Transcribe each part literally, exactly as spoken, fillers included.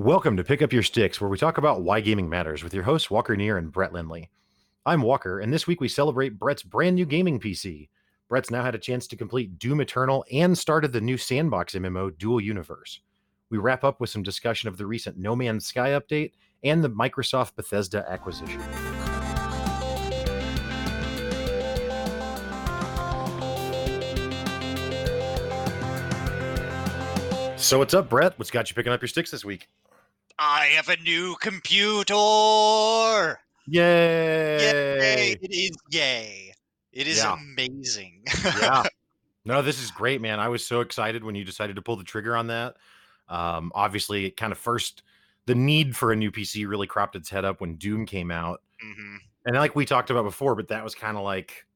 Welcome to Pick Up Your Sticks, where we talk about why gaming matters with your hosts, Walker Neer and Brett Lindley. I'm Walker, and this week we celebrate Brett's brand new gaming P C. Brett's now had a chance to complete Doom Eternal and started the new sandbox M M O, Dual Universe. We wrap up with some discussion of the recent No Man's Sky update and the Microsoft Bethesda acquisition. So what's up, Brett? What's got you picking up your sticks this week? I have a new computer. Yay! Yay. It is yay. It is yeah. amazing. yeah. No, this is great, man. I was so excited when you decided to pull the trigger on that. Um, obviously, it kind of first, the need for a new P C really cropped its head up when Doom came out. Mm-hmm. And like we talked about before, but that was kind of like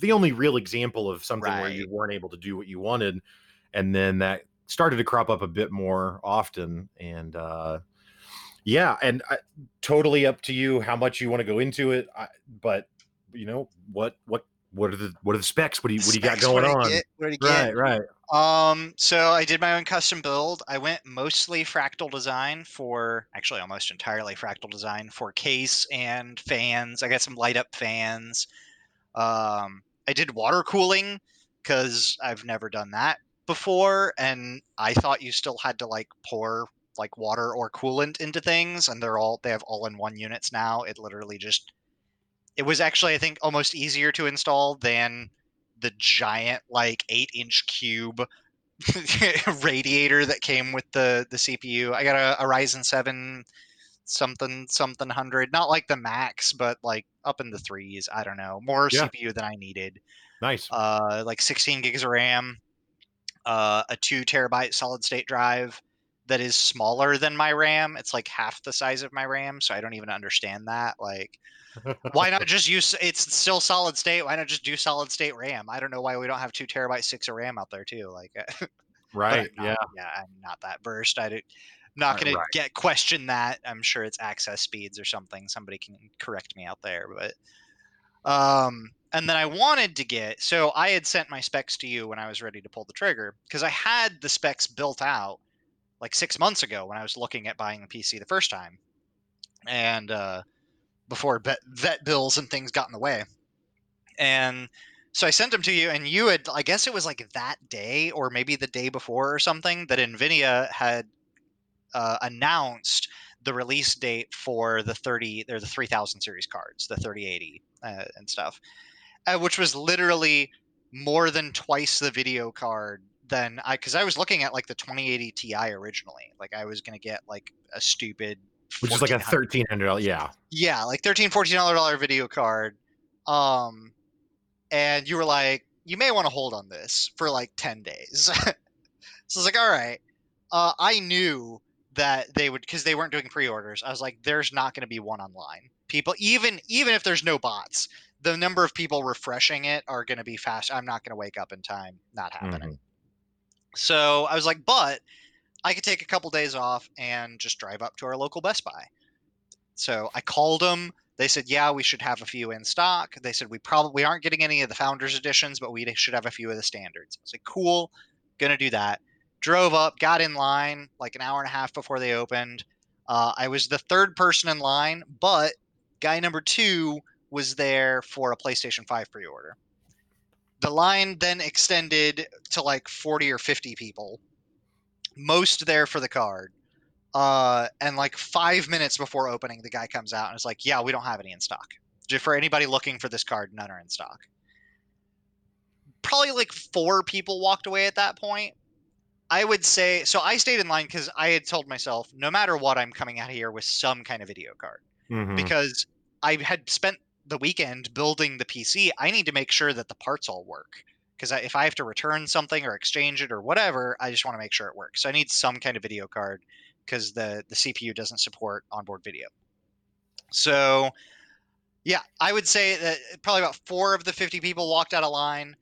the only real example of something right. where you weren't able to do what you wanted. And then that started to crop up a bit more often. And uh, yeah, and I, totally up to you how much you want to go into it. I, but, you know, what what what are the what are the specs? What do you what do you got going on? Right, right. Um, so I did my own custom build. I went mostly fractal design for actually almost entirely fractal design for case and fans. I got some light up fans. Um, I did water cooling because I've never done that before, and I thought you still had to like pour like water or coolant into things, and they're all they have all in one units now. It literally just It was actually, I think, almost easier to install than the giant, like, eight-inch cube radiator that came with the, the C P U. I got a, a Ryzen seven something, something hundred. Not, like, the max, but, like, up in the threes. I don't know. More yeah. C P U than I needed. Nice. Uh, like, sixteen gigs of RAM. Uh, a two terabyte solid-state drive that is smaller than my RAM. It's, like, half the size of my RAM, so I don't even understand that. Like... why not just use it's still solid state? Why not just do solid state RAM? I don't know why we don't have two terabyte six of RAM out there too. Like, right? I'm not, yeah, yeah. I'm not that versed. I do, I'm not going right, right. to get question that. I'm sure it's access speeds or something. Somebody can correct me out there. But um, and then I wanted to get so I had sent my specs to you when I was ready to pull the trigger because I had the specs built out like six months ago when I was looking at buying the P C the first time, and uh. before vet bills and things got in the way. And so I sent them to you, and you had, I guess it was like that day or maybe the day before or something, that NVIDIA had uh, announced the release date for the thirty or the three thousand series cards, the thirty eighty uh, and stuff, uh, which was literally more than twice the video card than I, because I was looking at like the twenty eighty Ti originally. Like I was going to get like a stupid, which is like a thirteen hundred dollars, yeah. Yeah, like thirteen hundred dollars, fourteen hundred dollars video card. Um, and you were like, you may want to hold on this for like ten days. So I was like, all right. Uh, I knew that they would, because they weren't doing pre-orders. I was like, there's not going to be one online. People, even even if there's no bots, the number of people refreshing it are going to be fast. I'm not going to wake up in time. Not happening. Mm-hmm. So I was like, but... I could take a couple days off and just drive up to our local Best Buy. So I called them. They said, yeah, we should have a few in stock. They said, we probably aren't getting any of the Founders Editions, but we should have a few of the standards. I was like, cool, going to do that. Drove up, got in line like an hour and a half before they opened. Uh, I was the third person in line, but guy number two was there for a PlayStation five pre-order. The line then extended to like forty or fifty people. Most there for the card, uh, and like five minutes before opening, the guy comes out and is like, "Yeah, we don't have any in stock. For anybody looking for this card, none are in stock." Probably like four people walked away at that point. I would say so. I stayed in line because I had told myself, no matter what, I'm coming out of here with some kind of video card mm-hmm. because I had spent the weekend building the P C. I need to make sure that the parts all work. Because if I have to return something or exchange it or whatever, I just want to make sure it works. So I need some kind of video card because the, the C P U doesn't support onboard video. So, yeah, I would say that probably about four of the fifty people walked out of line.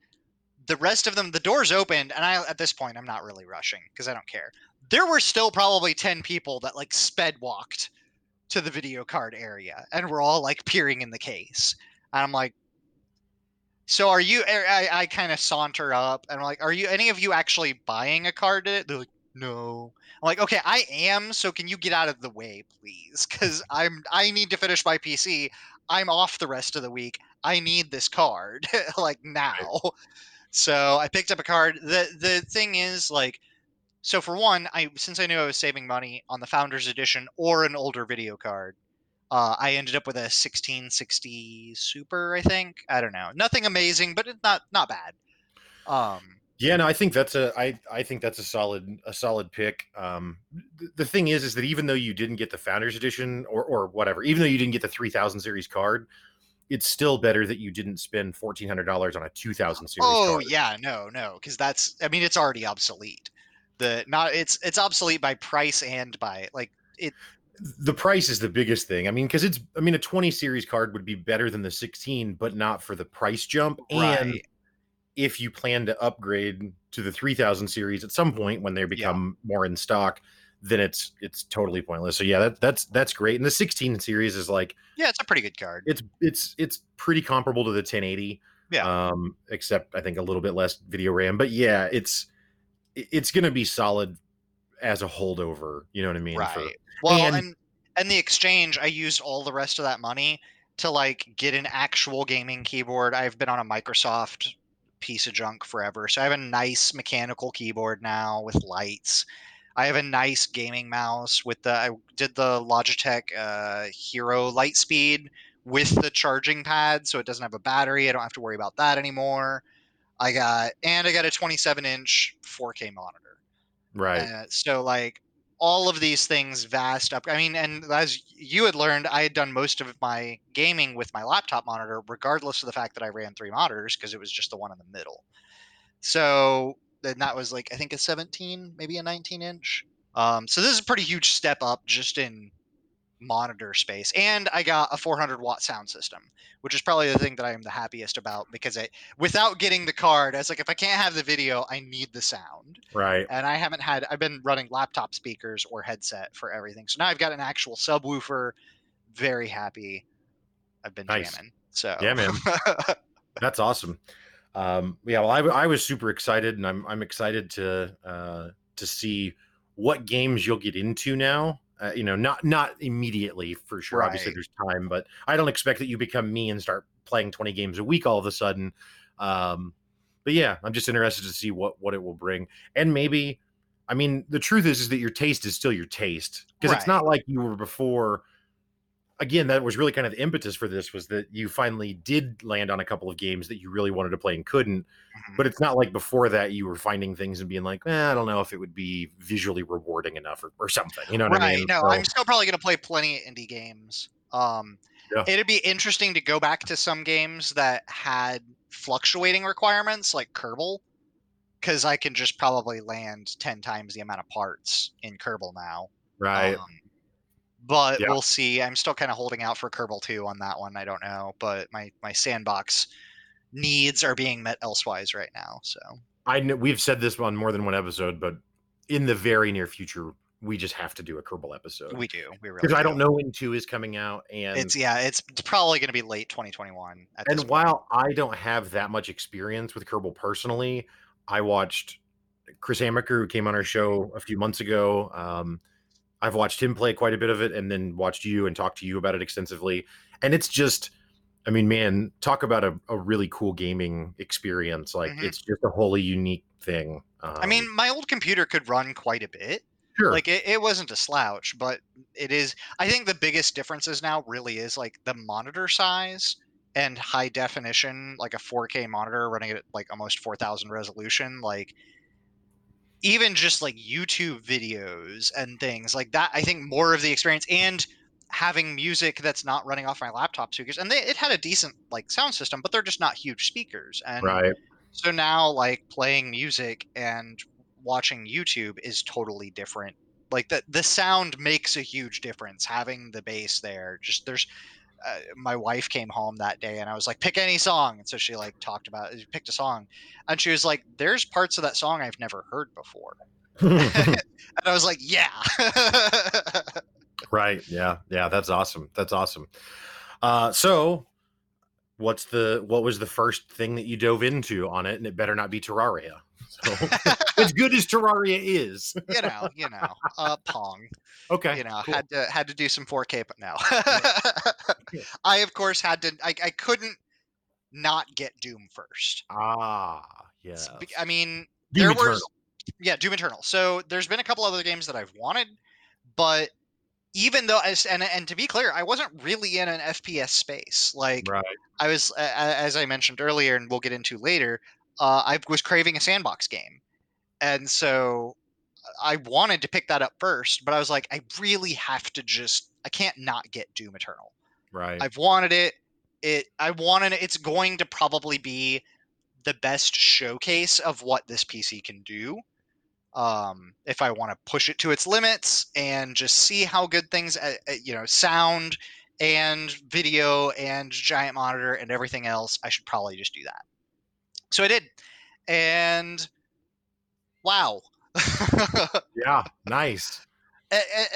The rest of them, the doors opened. And I at this point, I'm not really rushing because I don't care. There were still probably ten people that like sped walked to the video card area and were all like peering in the case. And I'm like, so are you, I, I kind of saunter up and I'm like, are you, any of you actually buying a card? They're like, no. I'm like, okay, I am, so can you get out of the way, please? Because I'm, I need to finish my P C. I'm off the rest of the week. I need this card, like, now. So I picked up a card. The the thing is, like, so for one, I since I knew I was saving money on the Founders Edition or an older video card, uh, I ended up with a sixteen sixty Super, I think. I don't know. Nothing amazing, but it's not not bad. Um, yeah, no, I think that's a I I think that's a solid a solid pick. Um, th- the thing is, is that even though you didn't get the Founders Edition or or whatever, even though you didn't get the three thousand series card, it's still better that you didn't spend fourteen hundred dollars on a two thousand series oh, card. yeah, no, no, because that's, I mean, it's already obsolete. The not it's it's obsolete by price and by, like, it. The price is the biggest thing. I mean, because it's, I mean, a twenty series card would be better than the sixteen, but not for the price jump. Right. And if you plan to upgrade to the three thousand series at some point when they become yeah. more in stock, then it's it's totally pointless. So yeah, that, that's that's great. And the sixteen series is like, yeah, it's a pretty good card. It's it's it's pretty comparable to the ten eighty. Yeah. Um, except I think a little bit less video RAM. But yeah, it's it's gonna be solid as a holdover. You know what I mean? Right. For, well, and, and and the exchange, I used all the rest of that money to like get an actual gaming keyboard. I've been on a Microsoft piece of junk forever, so I have a nice mechanical keyboard now with lights. I have a nice gaming mouse with the, I did the Logitech uh, Hero Lightspeed with the charging pad, so it doesn't have a battery. I don't have to worry about that anymore. I got, and I got a twenty-seven inch four K monitor. Right. Uh, so like all of these things vast up. I mean, and as you had learned, I had done most of my gaming with my laptop monitor, regardless of the fact that I ran three monitors, because it was just the one in the middle. So and that was like, I think a seventeen, maybe a nineteen inch. Um, so this is a pretty huge step up just in monitor space. And I got a four hundred watt sound system, which is probably the thing that I am the happiest about, because I, without getting the card, I was like, if I can't have the video, I need the sound. Right. And I haven't had, I've been running laptop speakers or headset for everything. So now I've got an actual subwoofer. Very happy. I've been nice. Jamming. So yeah, man. That's awesome. Um, yeah, well, I, I was super excited, and I'm I'm excited to uh, to see what games you'll get into now. Uh, you know, not not immediately for sure. Right. Obviously, there's time, but I don't expect that you become me and start playing twenty games a week all of a sudden. Um, but yeah, I'm just interested to see what what it will bring, and maybe, I mean, the truth is is that your taste is still your taste, because right. it's not like you were before. Again, that was really kind of the impetus for this, was that you finally did land on a couple of games that you really wanted to play and couldn't. But it's not like before that you were finding things and being like, eh, I don't know if it would be visually rewarding enough or, or something. You know what right. I mean? No, so, I'm still probably going to play plenty of indie games. Um, yeah. It'd be interesting to go back to some games that had fluctuating requirements, like Kerbal, because I can just probably land ten times the amount of parts in Kerbal now. Right. Um, But yeah. we'll see. I'm still kind of holding out for Kerbal two on that one. I don't know, but my, my sandbox needs are being met elsewise right now. So I know we've said this on more than one episode, but in the very near future, we just have to do a Kerbal episode. We do. We really because do. I don't know when two is coming out, and it's yeah, it's probably going to be late twenty twenty-one. At and this while point. I don't have that much experience with Kerbal personally, I watched Chris Amaker, who came on our show a few months ago. Um, I've watched him play quite a bit of it, and then watched you and talked to you about it extensively. And it's just, I mean, man, talk about a, a really cool gaming experience. Like mm-hmm. it's just a wholly unique thing. Um, I mean, my old computer could run quite a bit. Sure. Like it, it wasn't a slouch, but it is, I think the biggest differences now really is like the monitor size and high definition, like a four K monitor running at like almost four thousand resolution. Like, even just like YouTube videos and things like that, I think more of the experience, and having music that's not running off my laptop speakers. And they, it had a decent like sound system, but they're just not huge speakers. And right. so now like playing music and watching YouTube is totally different. Like the, the sound makes a huge difference. Having the bass there, just there's, Uh, my wife came home that day and I was like, pick any song. And so she like talked about it, picked a song, and she was like, there's parts of that song I've never heard before. And I was like, yeah. Right. Yeah. Yeah. That's awesome. That's awesome. Uh, so what's the, what was the first thing that you dove into on it? And it better not be Terraria. So, as good as Terraria is, you know, you know, uh, Pong. Okay, you know, cool. had to had to do some four K, but no, yeah. I of course had to. I, I couldn't not get Doom first. Ah, yeah. I mean, Doom there Eternal. was yeah, Doom Eternal. So there's been a couple other games that I've wanted, but even though, I, and and to be clear, I wasn't really in an F P S space. Like right. I was, as I mentioned earlier, and we'll get into later. Uh, I was craving a sandbox game. And so I wanted to pick that up first, but I was like, I really have to just, I can't not get Doom Eternal. Right. I've wanted it. It, I wanted it. It's going to probably be the best showcase of what this P C can do. Um, if I want to push it to its limits and just see how good things, uh, you know, sound and video and giant monitor and everything else, I should probably just do that. So I did, and wow. Yeah, nice.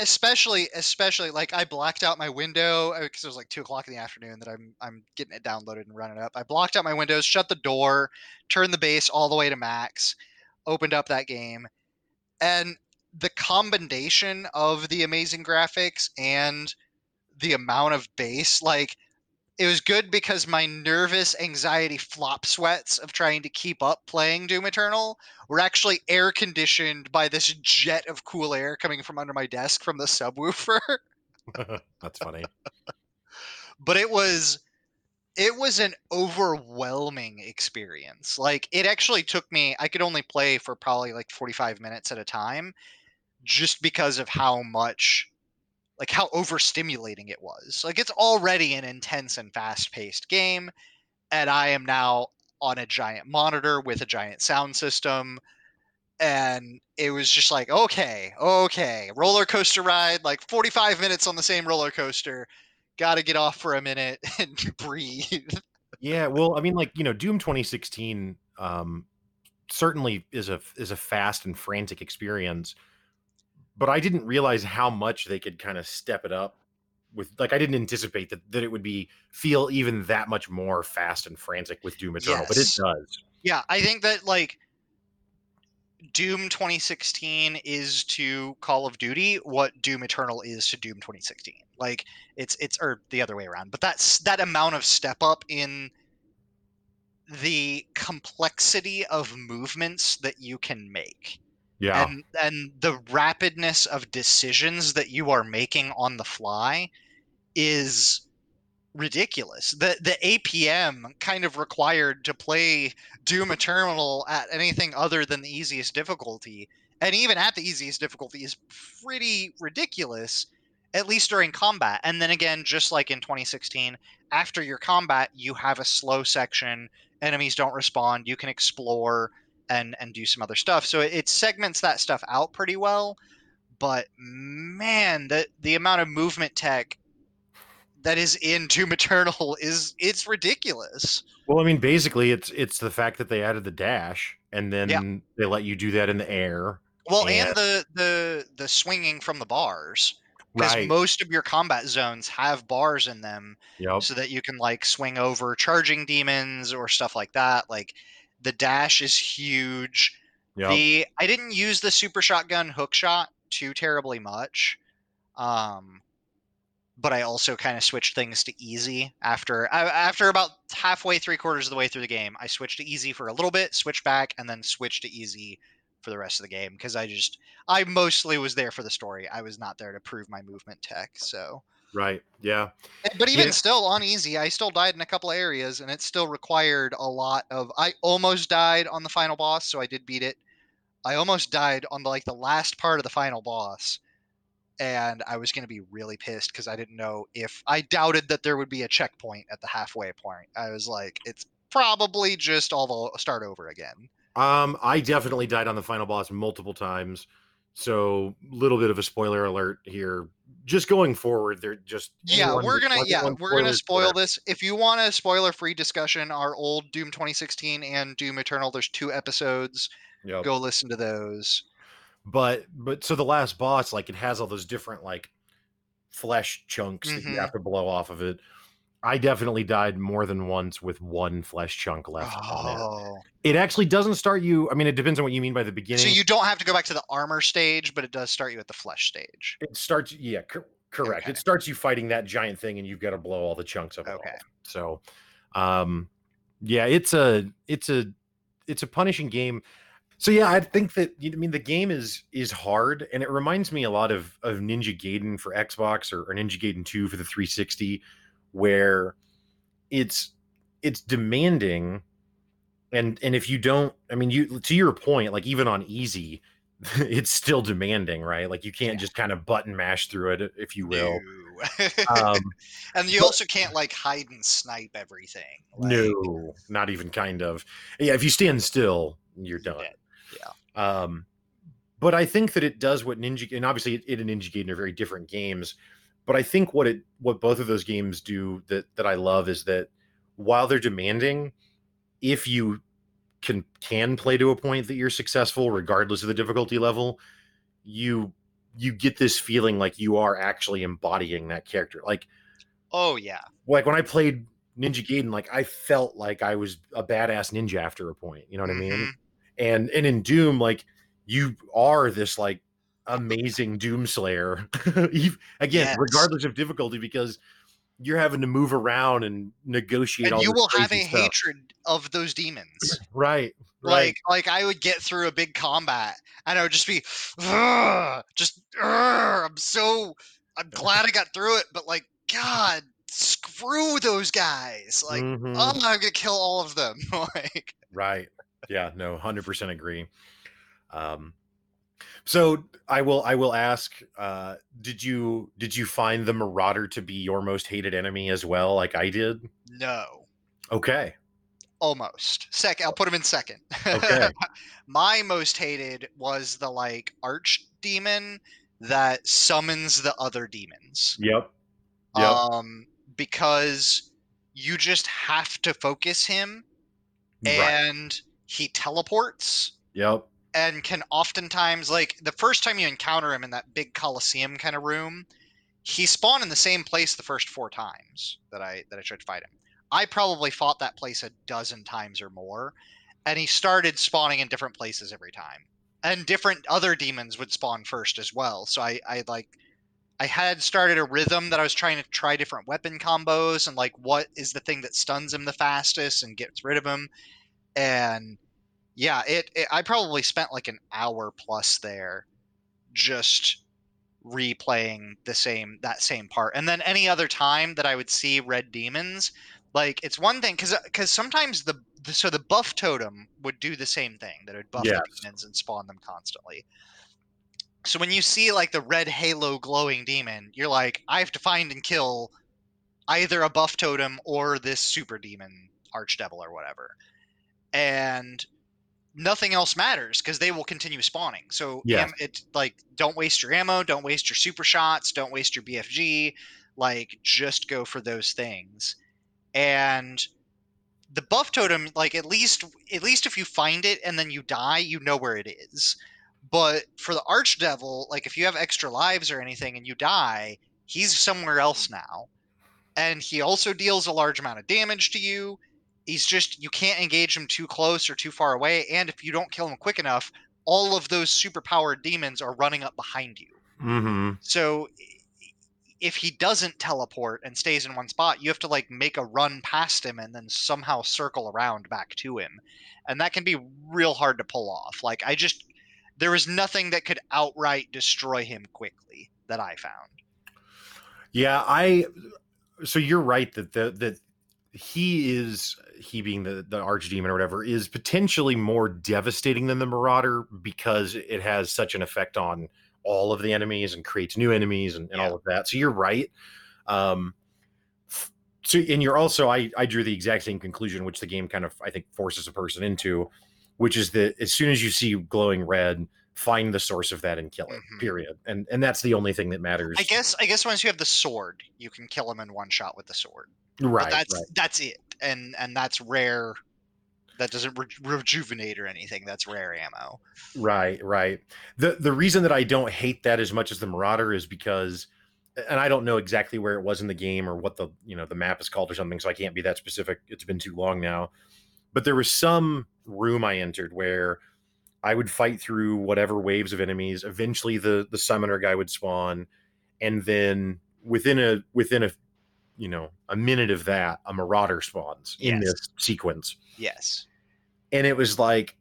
Especially, especially like I blacked out my window because it was like two o'clock in the afternoon that I'm I'm getting it downloaded and running up. I blocked out my windows, shut the door, turned the bass all the way to max, opened up that game, and the combination of the amazing graphics and the amount of bass, like. It was good because my nervous anxiety flop sweats of trying to keep up playing Doom Eternal were actually air conditioned by this jet of cool air coming from under my desk from the subwoofer. That's funny. But it was, it was an overwhelming experience. Like it actually took me, I could only play for probably like forty-five minutes at a time just because of how much like how overstimulating it was. Like it's already an intense and fast paced game. And I am now on a giant monitor with a giant sound system. And it was just like, okay, okay. Roller coaster ride, like forty-five minutes on the same roller coaster. Got to get off for a minute and breathe. Yeah. Well, I mean like, you know, Doom twenty sixteen um, certainly is a, is a fast and frantic experience. But I didn't realize how much they could kind of step it up with, like, I didn't anticipate that, that it would be feel even that much more fast and frantic with Doom Eternal, yes. But it does. Yeah. I think that like Doom twenty sixteen is to Call of Duty what Doom Eternal is to Doom twenty sixteen. Like it's, it's, or the other way around, but that's that amount of step up in the complexity of movements that you can make. Yeah, and and the rapidness of decisions that you are making on the fly is ridiculous. The the A P M kind of required to play Doom Eternal at anything other than the easiest difficulty, and even at the easiest difficulty is pretty ridiculous, at least during combat. And then again, just like in twenty sixteen, after your combat, you have a slow section. Enemies don't respond. You can explore. and and do some other stuff. So it, it segments that stuff out pretty well, but man, the, the amount of movement tech that is in Doom Eternal is it's ridiculous. Well, I mean, basically it's, it's the fact that they added the dash and then yeah. they let you do that in the air. Well, and, and the, the, the swinging from the bars, because right. most of your combat zones have bars in them yep. so that you can like swing over charging demons or stuff like that. Like, the dash is huge. Yep. The I didn't use the super shotgun hook shot too terribly much. Um, but I also kind of switched things to easy after I, after about halfway, three quarters of the way through the game. I switched to easy for a little bit, switched back, and then switched to easy for the rest of the game because I just I mostly was there for the story. I was not there to prove my movement tech. So right, yeah. But even yeah. still on easy, I still died in a couple of areas, and it still required a lot of. I almost died on the final boss, so I did beat it. I almost died on the, like the last part of the final boss, and I was going to be really pissed because I didn't know if I doubted that there would be a checkpoint at the halfway point. I was like, it's probably just all the start over again. Um, I definitely died on the final boss multiple times. So little bit of a spoiler alert here, just going forward. They're just, yeah, we're going to, yeah, we're going to spoil this. If you want a spoiler free discussion, our old Doom twenty sixteen and Doom Eternal, there's two episodes. Yep. Go listen to those. But, but so the last boss, like it has all those different like flesh chunks mm-hmm. that you have to blow off of it. I definitely died more than once with one flesh chunk left. Oh. It actually doesn't start you. I mean, it depends on what you mean by the beginning. So you don't have to go back to the armor stage, but it does start you at the flesh stage. It starts. Yeah, cor- correct. Okay. It starts you fighting that giant thing and you've got to blow all the chunks of it. Okay. Off. So, um, yeah, it's a it's a it's a punishing game. So, yeah, I think that, I mean, the game is is hard, and it reminds me a lot of, of Ninja Gaiden for Xbox or, or Ninja Gaiden two for the three sixty, where it's it's demanding. And and if you don't, I mean, you to your point, like even on easy, it's still demanding, right? Like you can't yeah. just kind of button mash through it, if you will. No. um, and you but, also can't like hide and snipe everything. Like, no, not even kind of. Yeah, if you stand still, you're done. Dead. Yeah. Um, but I think that it does what Ninja and obviously it, it and Ninja Gaiden are very different games. But I think what it what both of those games do that that I love is that while they're demanding, if you can can play to a point that you're successful, regardless of the difficulty level, you you get this feeling like you are actually embodying that character. Like, oh yeah, like when I played Ninja Gaiden, like I felt like I was a badass ninja after a point. You know what mm-hmm. I mean? And and in Doom, like you are this like amazing Doom Slayer again, yes. regardless of difficulty, because you're having to move around and negotiate. And all you will have a stuff. hatred of those demons, right? Like, right. like I would get through a big combat, and I would just be, just I'm so I'm glad I got through it, but like, God, screw those guys! Like, mm-hmm. oh, I'm gonna kill all of them. Like, right? Yeah, no, one hundred percent agree. Um, so I will I will ask, uh, did you did you find the Marauder to be your most hated enemy as well, like I did? No. Okay. Almost. Second, I'll put him in second. Okay. My most hated was the like arch demon that summons the other demons. Yep. Yep. Um, because you just have to focus him, and right. he teleports. Yep. And can oftentimes, like, the first time you encounter him in that big Coliseum kind of room, he spawned in the same place the first four times that I that I tried to fight him. I probably fought that place a dozen times or more, and he started spawning in different places every time. And different other demons would spawn first as well. So I, I like, I had started a rhythm that I was trying to try different weapon combos and, like, what is the thing that stuns him the fastest and gets rid of him, and... Yeah, it, it. I probably spent like an hour plus there, just replaying the same that same part. And then any other time that I would see red demons, like it's one thing because because sometimes the, the so the buff totem would do the same thing that would buff yes. the demons and spawn them constantly. So when you see like the red halo glowing demon, you're like, I have to find and kill either a buff totem or this super demon archdevil or whatever, and nothing else matters because they will continue spawning. So yeah. it's like, don't waste your ammo. Don't waste your super shots. Don't waste your B F G. Like, just go for those things. And the buff totem, like at least, at least if you find it and then you die, you know where it is. But for the archdevil, like if you have extra lives or anything and you die, he's somewhere else now. And he also deals a large amount of damage to you. He's just, you can't engage him too close or too far away. And if you don't kill him quick enough, all of those superpowered demons are running up behind you. Mm-hmm. So if he doesn't teleport and stays in one spot, you have to like make a run past him and then somehow circle around back to him. And that can be real hard to pull off. Like I just, there was nothing that could outright destroy him quickly that I found. Yeah, I, so you're right that the, that he is, he being the, the archdemon or whatever, is potentially more devastating than the Marauder because it has such an effect on all of the enemies and creates new enemies and, and yeah. all of that. So you're right. Um, so, and you're also, I, I drew the exact same conclusion, which the game kind of, I think, forces a person into, which is that as soon as you see glowing red, find the source of that and kill it, mm-hmm. period. And and that's the only thing that matters. I guess, I guess once you have the sword, you can kill him in one shot with the sword. Right, but that's right. that's it, and and that's rare. That doesn't re- rejuvenate or anything. That's rare ammo. Right, right. the The reason that I don't hate that as much as the Marauder is because and I don't know exactly where it was in the game or what the, you know, the map is called or something, so I can't be that specific. It's been too long now. But there was some room I entered where I would fight through whatever waves of enemies. Eventually the the summoner guy would spawn, and then within a within a you know, a minute of that, a Marauder spawns yes. in this sequence. Yes. And it was like,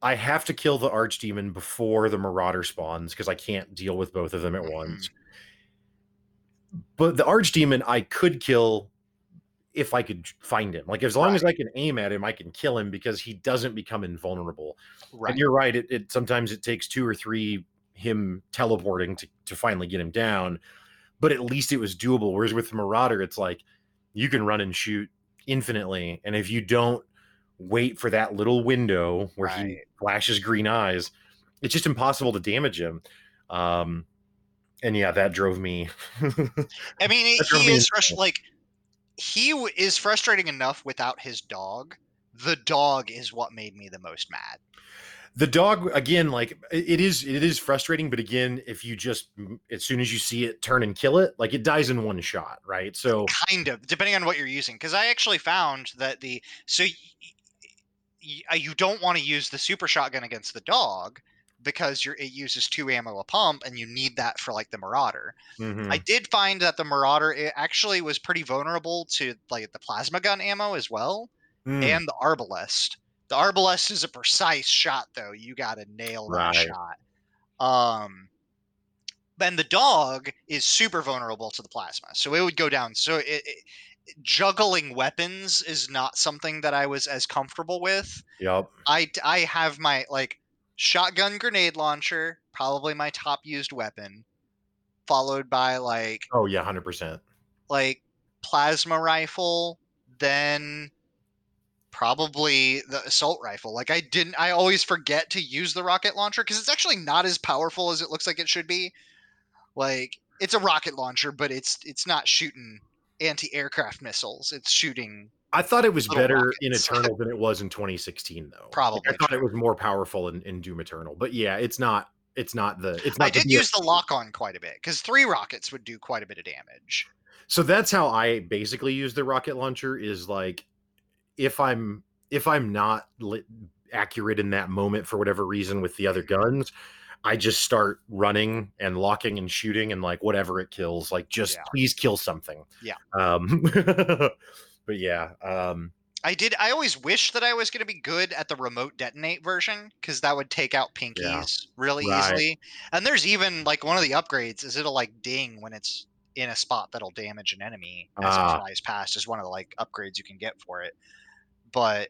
I have to kill the Archdemon before the Marauder spawns because I can't deal with both of them at mm-hmm. once. But the Archdemon I could kill if I could find him. Like, as long right. as I can aim at him, I can kill him because he doesn't become invulnerable. Right. And you're right. It, it sometimes it takes two or three him teleporting to, to finally get him down. But at least it was doable. Whereas with Marauder, it's like you can run and shoot infinitely. And if you don't wait for that little window where right. he flashes green eyes, it's just impossible to damage him. Um, and yeah, that drove me. I mean, it, he me is frust- like he w- is frustrating enough without his dog. The dog is what made me the most mad. The dog, again, like it is, it is frustrating. But again, if you just, as soon as you see it, turn and kill it, like it dies in one shot, right? So kind of, depending on what you're using, because I actually found that the so y- y- you don't want to use the super shotgun against the dog because you're it uses two ammo a pump, and you need that for like the Marauder. Mm-hmm. I did find that the Marauder it actually was pretty vulnerable to like the plasma gun ammo as well, mm. and the Arbalest. The Arbalest is a precise shot, though. You got to nail that right. shot. Um, and the dog is super vulnerable to the plasma, so it would go down. So it, it, juggling weapons is not something that I was as comfortable with. Yep. I, I have my, like, shotgun grenade launcher, probably my top used weapon, followed by, like... Oh, yeah, one hundred percent. Like, plasma rifle, then... probably the assault rifle. Like I didn't, I always forget to use the rocket launcher because it's actually not as powerful as it looks like it should be. Like it's a rocket launcher, but it's, it's not shooting anti-aircraft missiles. It's shooting. I thought it was better rockets. In Eternal than it was in twenty sixteen though. Probably. Like, I thought it was more powerful in, in Doom Eternal, but yeah, it's not, it's not the, it's not. I did the use the lock on quite a bit because three rockets would do quite a bit of damage. So that's how I basically use the rocket launcher is like, if I'm if I'm not lit, accurate in that moment for whatever reason with the other guns, I just start running and locking and shooting and like whatever it kills, like just yeah. please kill something. Yeah. Um, but yeah. Um, I did. I always wish that I was going to be good at the remote detonate version because that would take out pinkies yeah. really right. easily. And there's even like one of the upgrades is it'll like ding when it's in a spot that'll damage an enemy as ah. it flies past is one of the like upgrades you can get for it. But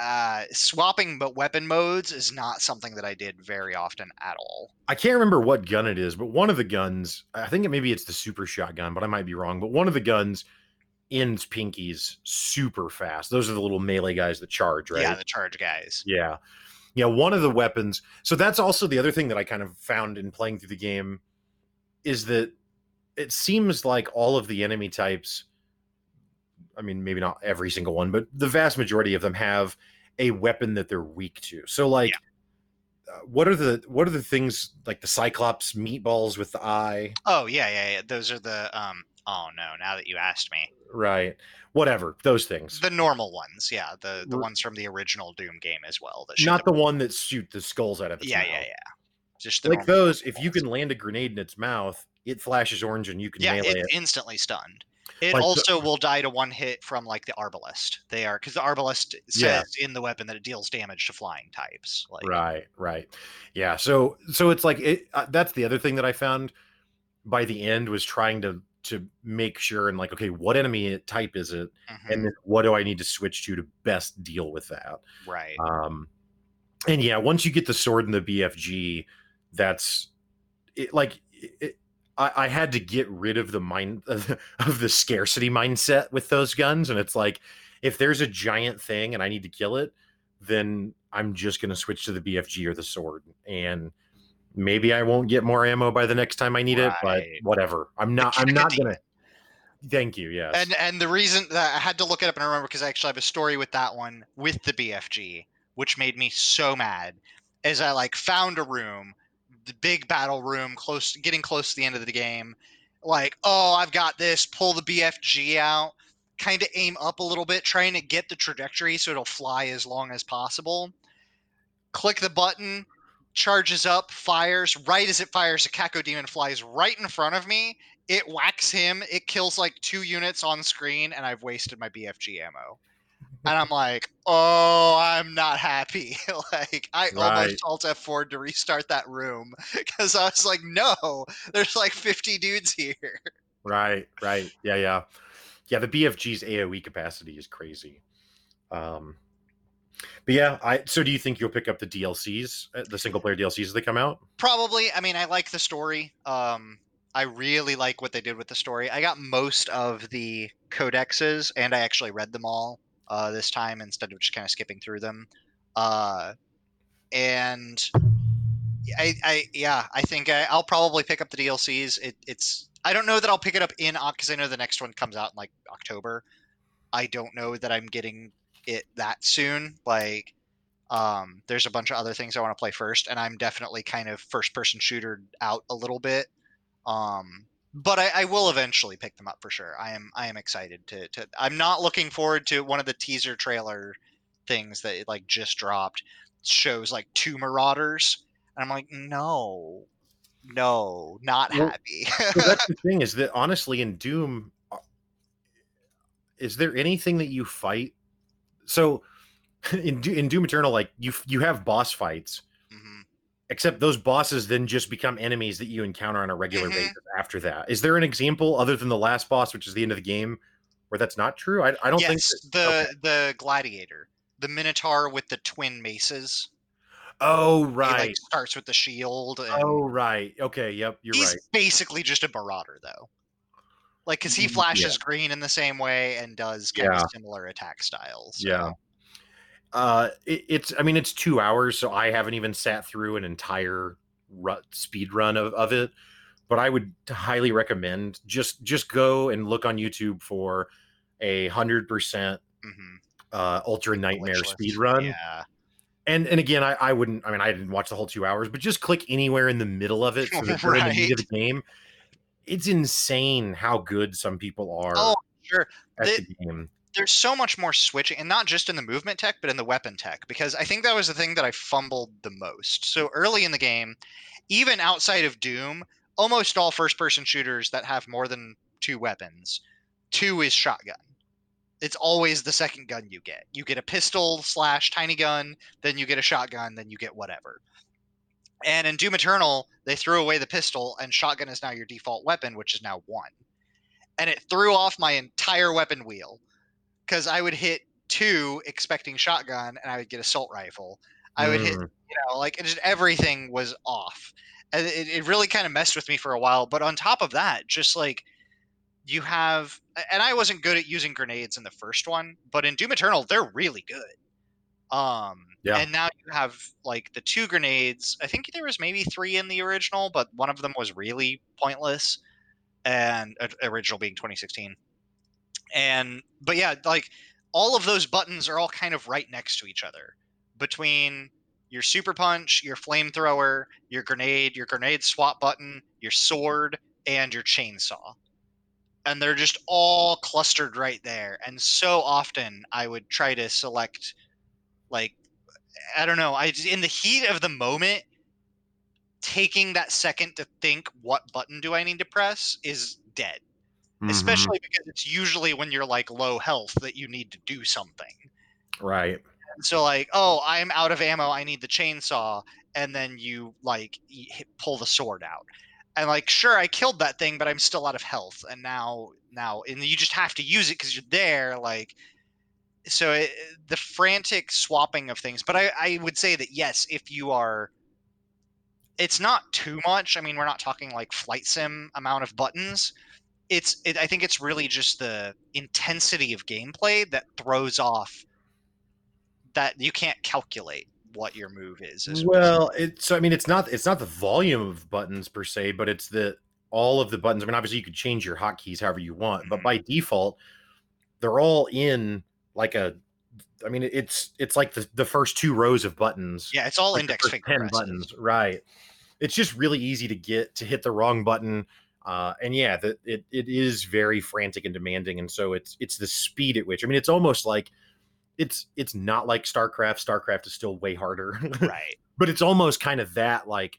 uh, swapping but weapon modes is not something that I did very often at all. I can't remember what gun it is, but one of the guns, I think it maybe it's the super shotgun, but I might be wrong. But one of the guns ends pinkies super fast. Those are the little melee guys that charge, right? Yeah, the charge guys. Yeah. Yeah, one of the weapons. So that's also the other thing that I kind of found in playing through the game is that it seems like all of the enemy types... I mean, maybe not every single one, but the vast majority of them have a weapon that they're weak to. So like, yeah. uh, what are the, what are the things like the Cyclops meatballs with the eye? Oh yeah. Yeah. yeah. Those are the, um, oh no, now that you asked me. Right. Whatever. Those things. The normal ones. Yeah. The, the We're, ones from the original Doom game as well. That not the, the one that shoot the skulls out of its yeah, mouth. Yeah. Yeah. Just like those, if you can land a grenade in its mouth, it flashes orange and you can yeah, melee it. It's instantly stunned. It like also the, will die to one hit from like the Arbalest. They are because the Arbalest says yeah. in the weapon that it deals damage to flying types. Like, right, right, yeah. So, so it's like it, uh, that's the other thing that I found by the end was trying to to make sure and like, okay, what enemy type is it, mm-hmm. and then what do I need to switch to to best deal with that? Right. Um, and yeah, once you get the sword and the B F G, that's it, like. It, I, I had to get rid of the mind of, of the scarcity mindset with those guns. And it's like, if there's a giant thing and I need to kill it, then I'm just going to switch to the B F G or the sword. And maybe I won't get more ammo by the next time I need right. it, but whatever. I'm not, I'm not going to. Thank you. Yes. And, and the reason that I had to look it up and remember, because I actually have a story with that one with the B F G, which made me so mad is I like found a room the big battle room, close, getting close to the end of the game, like, oh, I've got this, pull the B F G out, kind of aim up a little bit, trying to get the trajectory so it'll fly as long as possible. Click the button, charges up, fires. Right as it fires, a Kako Demon flies right in front of me. It whacks him. It kills like two units on screen, and I've wasted my B F G ammo. And I'm like, oh, I'm not happy. Like, I right. almost Alt F four to restart that room because I was like, no, there's like fifty dudes here. Right, right. Yeah, yeah. Yeah, the B F G's A O E capacity is crazy. Um, but yeah, I. So do you think you'll pick up the D L Cs, the single-player D L Cs as they come out? Probably. I mean, I like the story. Um, I really like what they did with the story. I got most of the codexes, and I actually read them all uh, this time instead of just kind of skipping through them. Uh, and I, I, yeah, I think I, I'll probably pick up the D L Cs. It, it's. I don't know that I'll pick it up in because I know the next one comes out in like October. I don't know that I'm getting it that soon. Like, um, there's a bunch of other things I want to play first, and I'm definitely kind of first-person shooter out a little bit. Um, but I, I will eventually pick them up for sure. I am I am excited to, to. I'm not looking forward to one of the teaser trailer things that it, like just dropped. It shows like two Marauders, and I'm like, no. No, not well, happy. So that's the thing is that honestly in Doom, is there anything that you fight? So in in Doom Eternal, like you you have boss fights, mm-hmm. except those bosses then just become enemies that you encounter on a regular mm-hmm. basis after that. Is there an example other than the last boss, which is the end of the game, where that's not true? I, I don't yes, think that, the okay. the gladiator, the Minotaur with the twin maces. Oh right. He, like, starts with the shield. And oh right. Okay. Yep. You're he's right. He's basically just a Marauder though, like because he flashes yeah. green in the same way and does kind yeah. of similar attack styles. So. Yeah. Uh, it, it's. I mean, it's two hours, so I haven't even sat through an entire rut, speed run of, of it. But I would highly recommend just just go and look on YouTube for a hundred percent uh Ultra Nightmare speed run. Yeah. And and again, I, I wouldn't. I mean, I didn't watch the whole two hours, but just click anywhere in the middle of it so that you're in the meat of the game. It's insane how good some people are. Oh, sure. At the, the game. There's so much more switching, and not just in the movement tech, but in the weapon tech, because I think that was the thing that I fumbled the most. So early in the game, even outside of Doom, almost all first-person shooters that have more than two weapons, two is shotgun. It's always the second gun you get. You get a pistol slash tiny gun, then you get a shotgun, then you get whatever. And in Doom Eternal, they threw away the pistol, and shotgun is now your default weapon, which is now one. And it threw off my entire weapon wheel, because I would hit two expecting shotgun, and I would get assault rifle. I would mm. hit, you know, like, it just, everything was off. And it, it really kind of messed with me for a while. But on top of that, just like, you have, and I wasn't good at using grenades in the first one, but in Doom Eternal, they're really good. Um, yeah. And now you have like the two grenades. I think there was maybe three in the original, but one of them was really pointless, and uh, original being twenty sixteen. And, but yeah, like all of those buttons are all kind of right next to each other between your super punch, your flamethrower, your grenade, your grenade swap button, your sword, and your chainsaw. And they're just all clustered right there. And so often I would try to select, like, I don't know, I in the heat of the moment, taking that second to think what button do I need to press is dead. Mm-hmm. Especially because it's usually when you're like low health that you need to do something. Right. And so like, oh, I'm out of ammo, I need the chainsaw. And then you like hit, pull the sword out. And like, sure, I killed that thing, but I'm still out of health. And now, now, and you just have to use it because you're there. Like, so it, the frantic swapping of things. But I, I would say that, yes, if you are, it's not too much. I mean, we're not talking like flight sim amount of buttons. It's, it, I think it's really just the intensity of gameplay that throws off that you can't calculate what your move is as well. It's so I mean it's not it's not the volume of buttons per se, but it's the all of the buttons. I mean, obviously you could change your hotkeys however you want, mm-hmm. but by default they're all in like a I mean it's it's like the, the first two rows of buttons. Yeah, it's all like index finger ten buttons, right? It's just really easy to get to hit the wrong button. Uh, and yeah, the, it it is very frantic and demanding, and so it's it's the speed at which, I mean, it's almost like it's it's not like StarCraft. StarCraft is still way harder, right? But it's almost kind of that like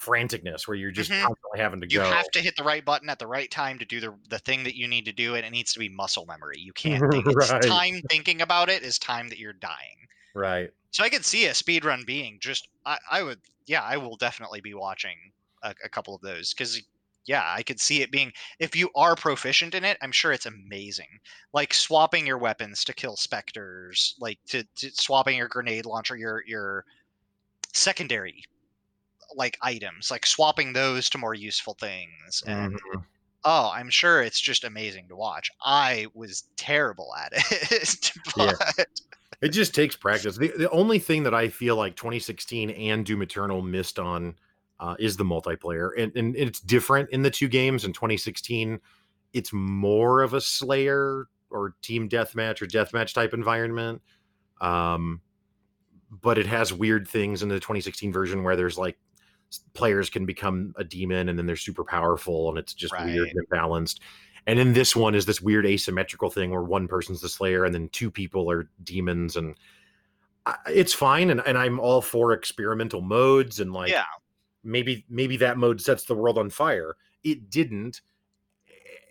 franticness where you're just mm-hmm. constantly having to you go. You have to hit the right button at the right time to do the the thing that you need to do, and it needs to be muscle memory. You can't think. Right. It's time thinking about it is time that you're dying. Right. So I could see a speed run being just. I, I would. Yeah, I will definitely be watching a, a couple of those because. Yeah, I could see it being, if you are proficient in it, I'm sure it's amazing. Like swapping your weapons to kill specters, like to, to swapping your grenade launcher, your your secondary like items, like swapping those to more useful things. And mm-hmm. oh, I'm sure it's just amazing to watch. I was terrible at it. But... yeah. It just takes practice. The the only thing that I feel like twenty sixteen and Doom Eternal missed on Uh, is the multiplayer, and, and it's different in the two games. In twenty sixteen, it's more of a Slayer or team deathmatch or deathmatch type environment, um, but it has weird things in the twenty sixteen version where there's like players can become a demon and then they're super powerful and it's just right. weird and imbalanced. And in this one is this weird asymmetrical thing where one person's the Slayer and then two people are demons, and I, it's fine. And, and I'm all for experimental modes and like yeah. Maybe maybe that mode sets the world on fire. It didn't,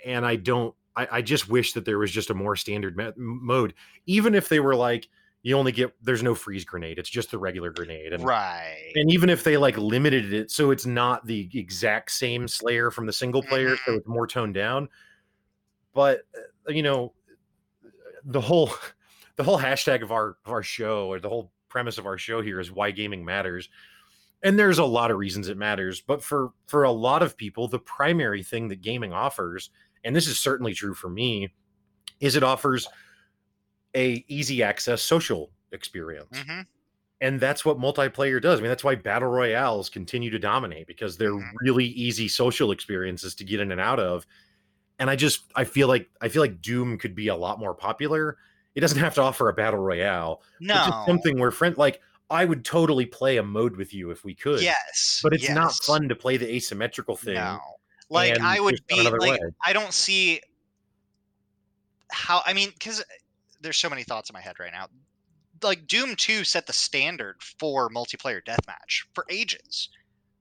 and I don't. I, I just wish that there was just a more standard me- mode. Even if they were like, you only get there's no freeze grenade. It's just the regular grenade, and, right? And even if they like limited it, so it's not the exact same Slayer from the single player, so it's more toned down. But you know, the whole the whole hashtag of our of our show, or the whole premise of our show here, is why gaming matters. And there's a lot of reasons it matters, but for, for a lot of people, the primary thing that gaming offers, and this is certainly true for me, is it offers a easy access social experience. Mm-hmm. And that's what multiplayer does. I mean, that's why battle royales continue to dominate, because they're mm-hmm. really easy social experiences to get in and out of. And I just, I feel like, I feel like Doom could be a lot more popular. It doesn't have to offer a battle royale. No. It's just something where friend, like, I would totally play a mode with you if we could. Yes. But it's yes. not fun to play the asymmetrical thing. No. Like I would be like, way. I don't see how, I mean, cause there's so many thoughts in my head right now. Like Doom two set the standard for multiplayer deathmatch for ages.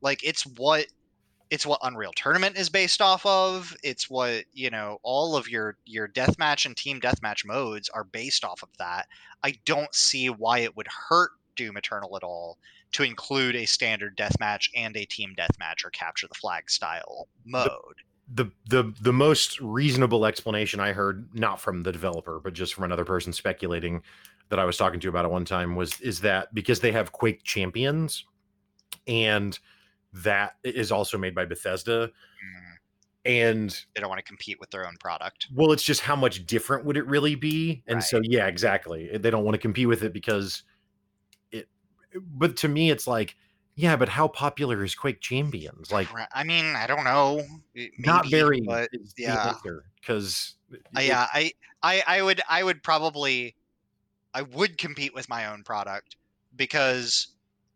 Like it's what, it's what Unreal Tournament is based off of. It's what, you know, all of your, your deathmatch and team deathmatch modes are based off of that. I don't see why it would hurt Doom Eternal at all to include a standard deathmatch and a team deathmatch or capture the flag style mode. The, the the the most reasonable explanation I heard, not from the developer, but just from another person speculating that I was talking to about it one time, was is that because they have Quake Champions, and that is also made by Bethesda. Mm. And they don't want to compete with their own product. Well, it's just how much different would it really be? And right. so, yeah, exactly. They don't want to compete with it because but to me, it's like, yeah, but how popular is Quake Champions? Like, I mean, I don't know. Maybe, not very, but yeah, because uh, yeah, I, I, I would, I would probably, I would compete with my own product because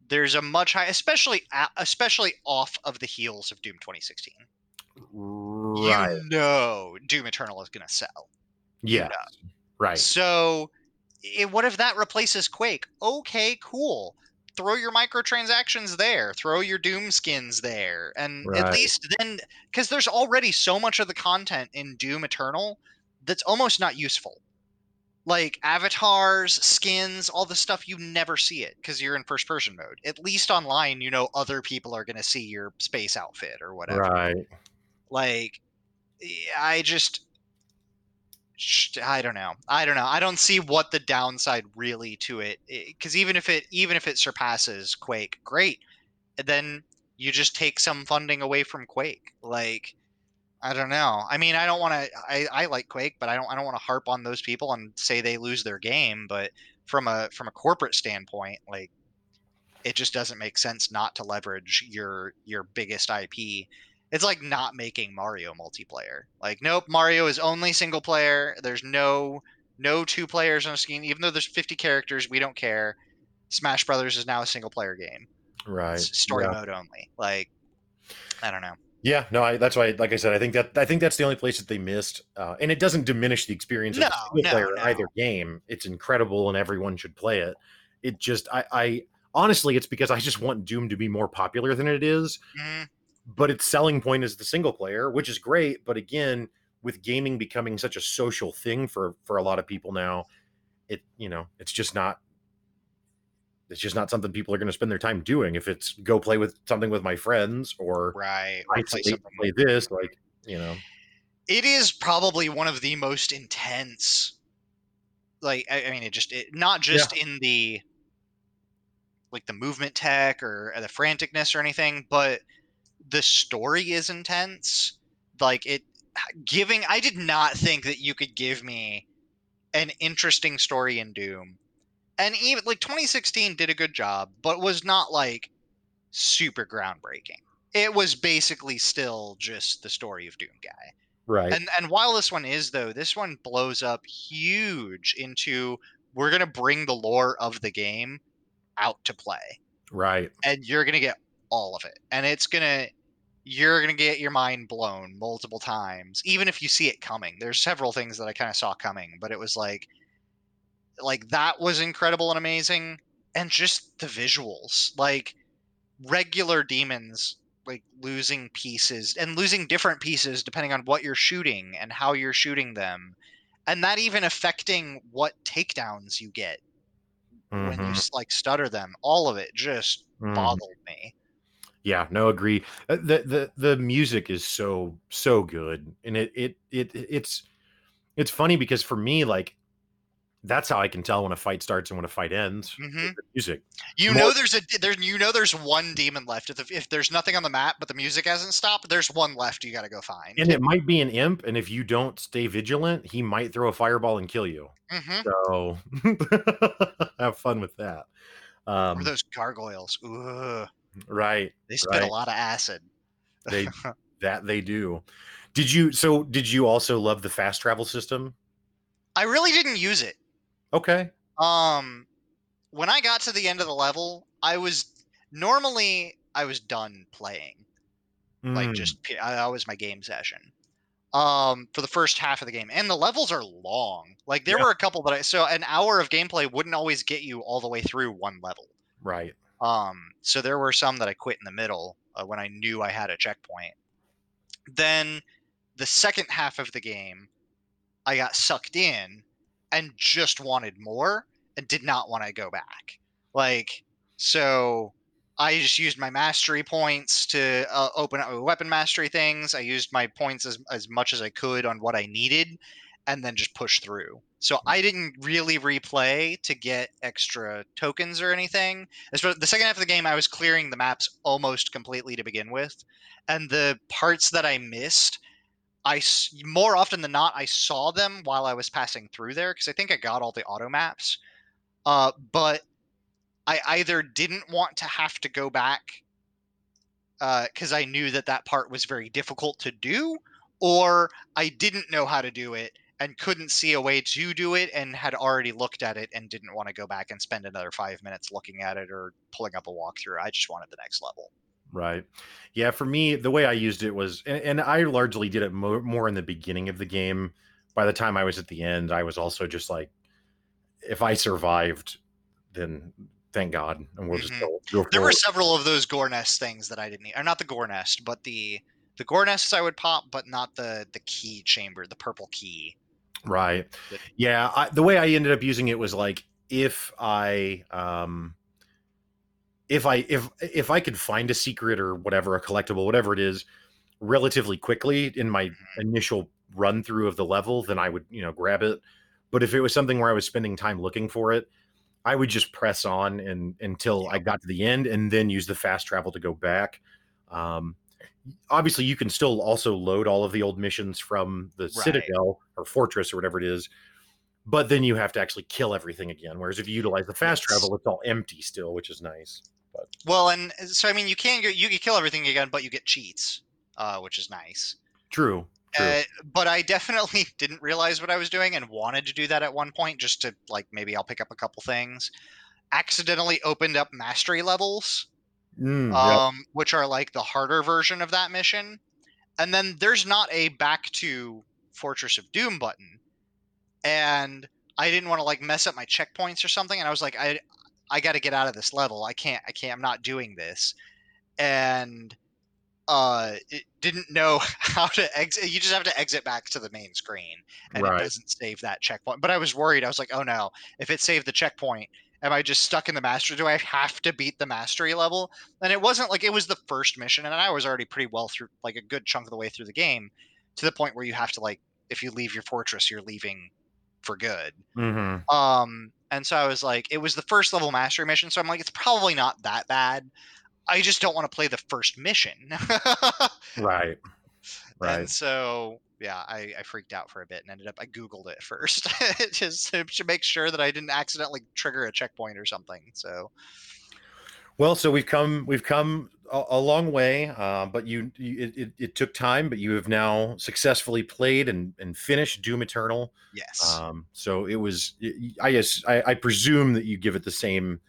there's a much higher, especially, especially off of the heels of Doom twenty sixteen. Right. You know, Doom Eternal is going to sell. Yeah. You know. Right. So. It, what if that replaces Quake? Okay, cool. Throw your microtransactions there. Throw your Doom skins there. And right. at least then, because there's already so much of the content in Doom Eternal that's almost not useful. Like avatars, skins, all the stuff, you never see it because you're in first person mode. At least online, you know, other people are going to see your space outfit or whatever. Right. Like, I just... I don't know. I don't know. I don't see what the downside really to it, because even if it even if it surpasses Quake, great. And then you just take some funding away from Quake. Like, I don't know. I mean, I don't want to. I, I like Quake, but I don't. I don't want to harp on those people and say they lose their game. But from a from a corporate standpoint, like, it just doesn't make sense not to leverage your your biggest I P. It's like not making Mario multiplayer. Like, nope, Mario is only single player. There's no no two players on a screen. Even though there's fifty characters, we don't care. Smash Brothers is now a single player game. Right. It's story yeah. mode only. Like, I don't know. Yeah, no, I, that's why, like I said, I think that I think that's the only place that they missed, uh, and it doesn't diminish the experience no, of the no, player no. either game. It's incredible, and everyone should play it. It just, I, I honestly, it's because I just want Doom to be more popular than it is. Mm. But its selling point is the single player, which is great. But again, with gaming becoming such a social thing for for a lot of people now, it you know it's just not. It's just not something people are going to spend their time doing. If it's go play with something with my friends or right, or play, something. play this, like, you know, it is probably one of the most intense. Like, I, I mean, it just, it, not just yeah. in the, like the movement tech or the franticness or anything, but the story is intense. Like it giving, I did not think that you could give me an interesting story in Doom. And even like twenty sixteen did a good job, but was not like super groundbreaking. It was basically still just the story of Doom guy. Right. And and while this one is though, this one blows up huge into we're going to bring the lore of the game out to play. Right. And you're going to get all of it. And it's going to, you're going to get your mind blown multiple times, even if you see it coming. There's several things that I kind of saw coming, but it was like, like that was incredible and amazing. And just the visuals, like regular demons, like losing pieces and losing different pieces depending on what you're shooting and how you're shooting them. And that even affecting what takedowns you get mm-hmm. when you like stutter them, all of it just mm. boggled me. Yeah, no, agree. The, the, the music is so, so good. And it, it, it, it's, it's funny because for me, like, that's how I can tell when a fight starts and when a fight ends. Mm-hmm. The music, you More- know, there's a there. You know, there's one demon left. If, if there's nothing on the map, but the music hasn't stopped, there's one left. You got to go find. And it might be an imp, and if you don't stay vigilant, he might throw a fireball and kill you. Mm-hmm. So have fun with that. Um, or those gargoyles. Ugh. Right. They spit right. a lot of acid. They that they do. Did you? So did you also love the fast travel system? I really didn't use it. Okay. Um, when I got to the end of the level, I was normally I was done playing, mm. like just that was my game session. Um, for the first half of the game, and the levels are long. Like there yeah. were a couple that I so an hour of gameplay wouldn't always get you all the way through one level. Right. Um, so there were some that I quit in the middle uh, when I knew I had a checkpoint. Then the second half of the game, I got sucked in. And just wanted more and did not want to go back. Like, so I just used my mastery points to uh, open up weapon mastery things. I used my points as, as much as I could on what I needed and then just pushed through. So I didn't really replay to get extra tokens or anything. The second half of the game, I was clearing the maps almost completely to begin with. And the parts that I missed, I more often than not, I saw them while I was passing through there because I think I got all the auto maps. Uh, but I either didn't want to have to go back because uh, I knew that that part was very difficult to do, or I didn't know how to do it and couldn't see a way to do it and had already looked at it and didn't want to go back and spend another five minutes looking at it or pulling up a walkthrough. I just wanted the next level. Right. Yeah. For me, the way I used it was, and, and I largely did it mo- more in the beginning of the game. By the time I was at the end, I was also just like, if I survived, then thank God. And we'll mm-hmm. just go, go There were several of those gore nest things that I didn't need. Or not the gore nest, but the, the gore nests I would pop, but not the, the key chamber, the purple key. Right. But, yeah. I, the way I ended up using it was like, if I, um, If I if if I could find a secret or whatever, a collectible, whatever it is, relatively quickly in my initial run through of the level, then I would, you know, grab it. But if it was something where I was spending time looking for it, I would just press on and until I got to the end and then use the fast travel to go back. Um, obviously, you can still also load all of the old missions from the right. Citadel or Fortress or whatever it is. But then you have to actually kill everything again. Whereas if you utilize the fast travel, it's all empty still, which is nice. But. Well, and so, I mean, you can you can kill everything again, but you get cheats, uh, which is nice. True. True. Uh, but I definitely didn't realize what I was doing and wanted to do that at one point just to, like, maybe I'll pick up a couple things. Accidentally opened up mastery levels, mm, um, yep. which are, like, the harder version of that mission. And then there's not a back to Fortress of Doom button. And I didn't want to like mess up my checkpoints or something. And I was like, I, I got to get out of this level. I can't, I can't, I'm not doing this. And uh, it didn't know how to exit. You just have to exit back to the main screen, and right. It doesn't save that checkpoint. But I was worried. I was like, oh no, if it saved the checkpoint, am I just stuck in the mastery? Do I have to beat the mastery level? And it wasn't like, it was the first mission, and I was already pretty well through, like a good chunk of the way through the game, to the point where you have to like, if you leave your fortress, you're leaving for good. Mm-hmm. Um, and so I was like, it was the first level mastery mission. So I'm like, it's probably not that bad. I just don't want to play the first mission. Right. Right. And so, yeah, I, I freaked out for a bit and ended up, I Googled it first just to make sure that I didn't accidentally trigger a checkpoint or something. So, well, so we've come, we've come a, a long way, uh, but you, you it, it took time, but you have now successfully played and, and finished Doom Eternal. Yes. Um, so it was, I guess, I, I presume that you give it the same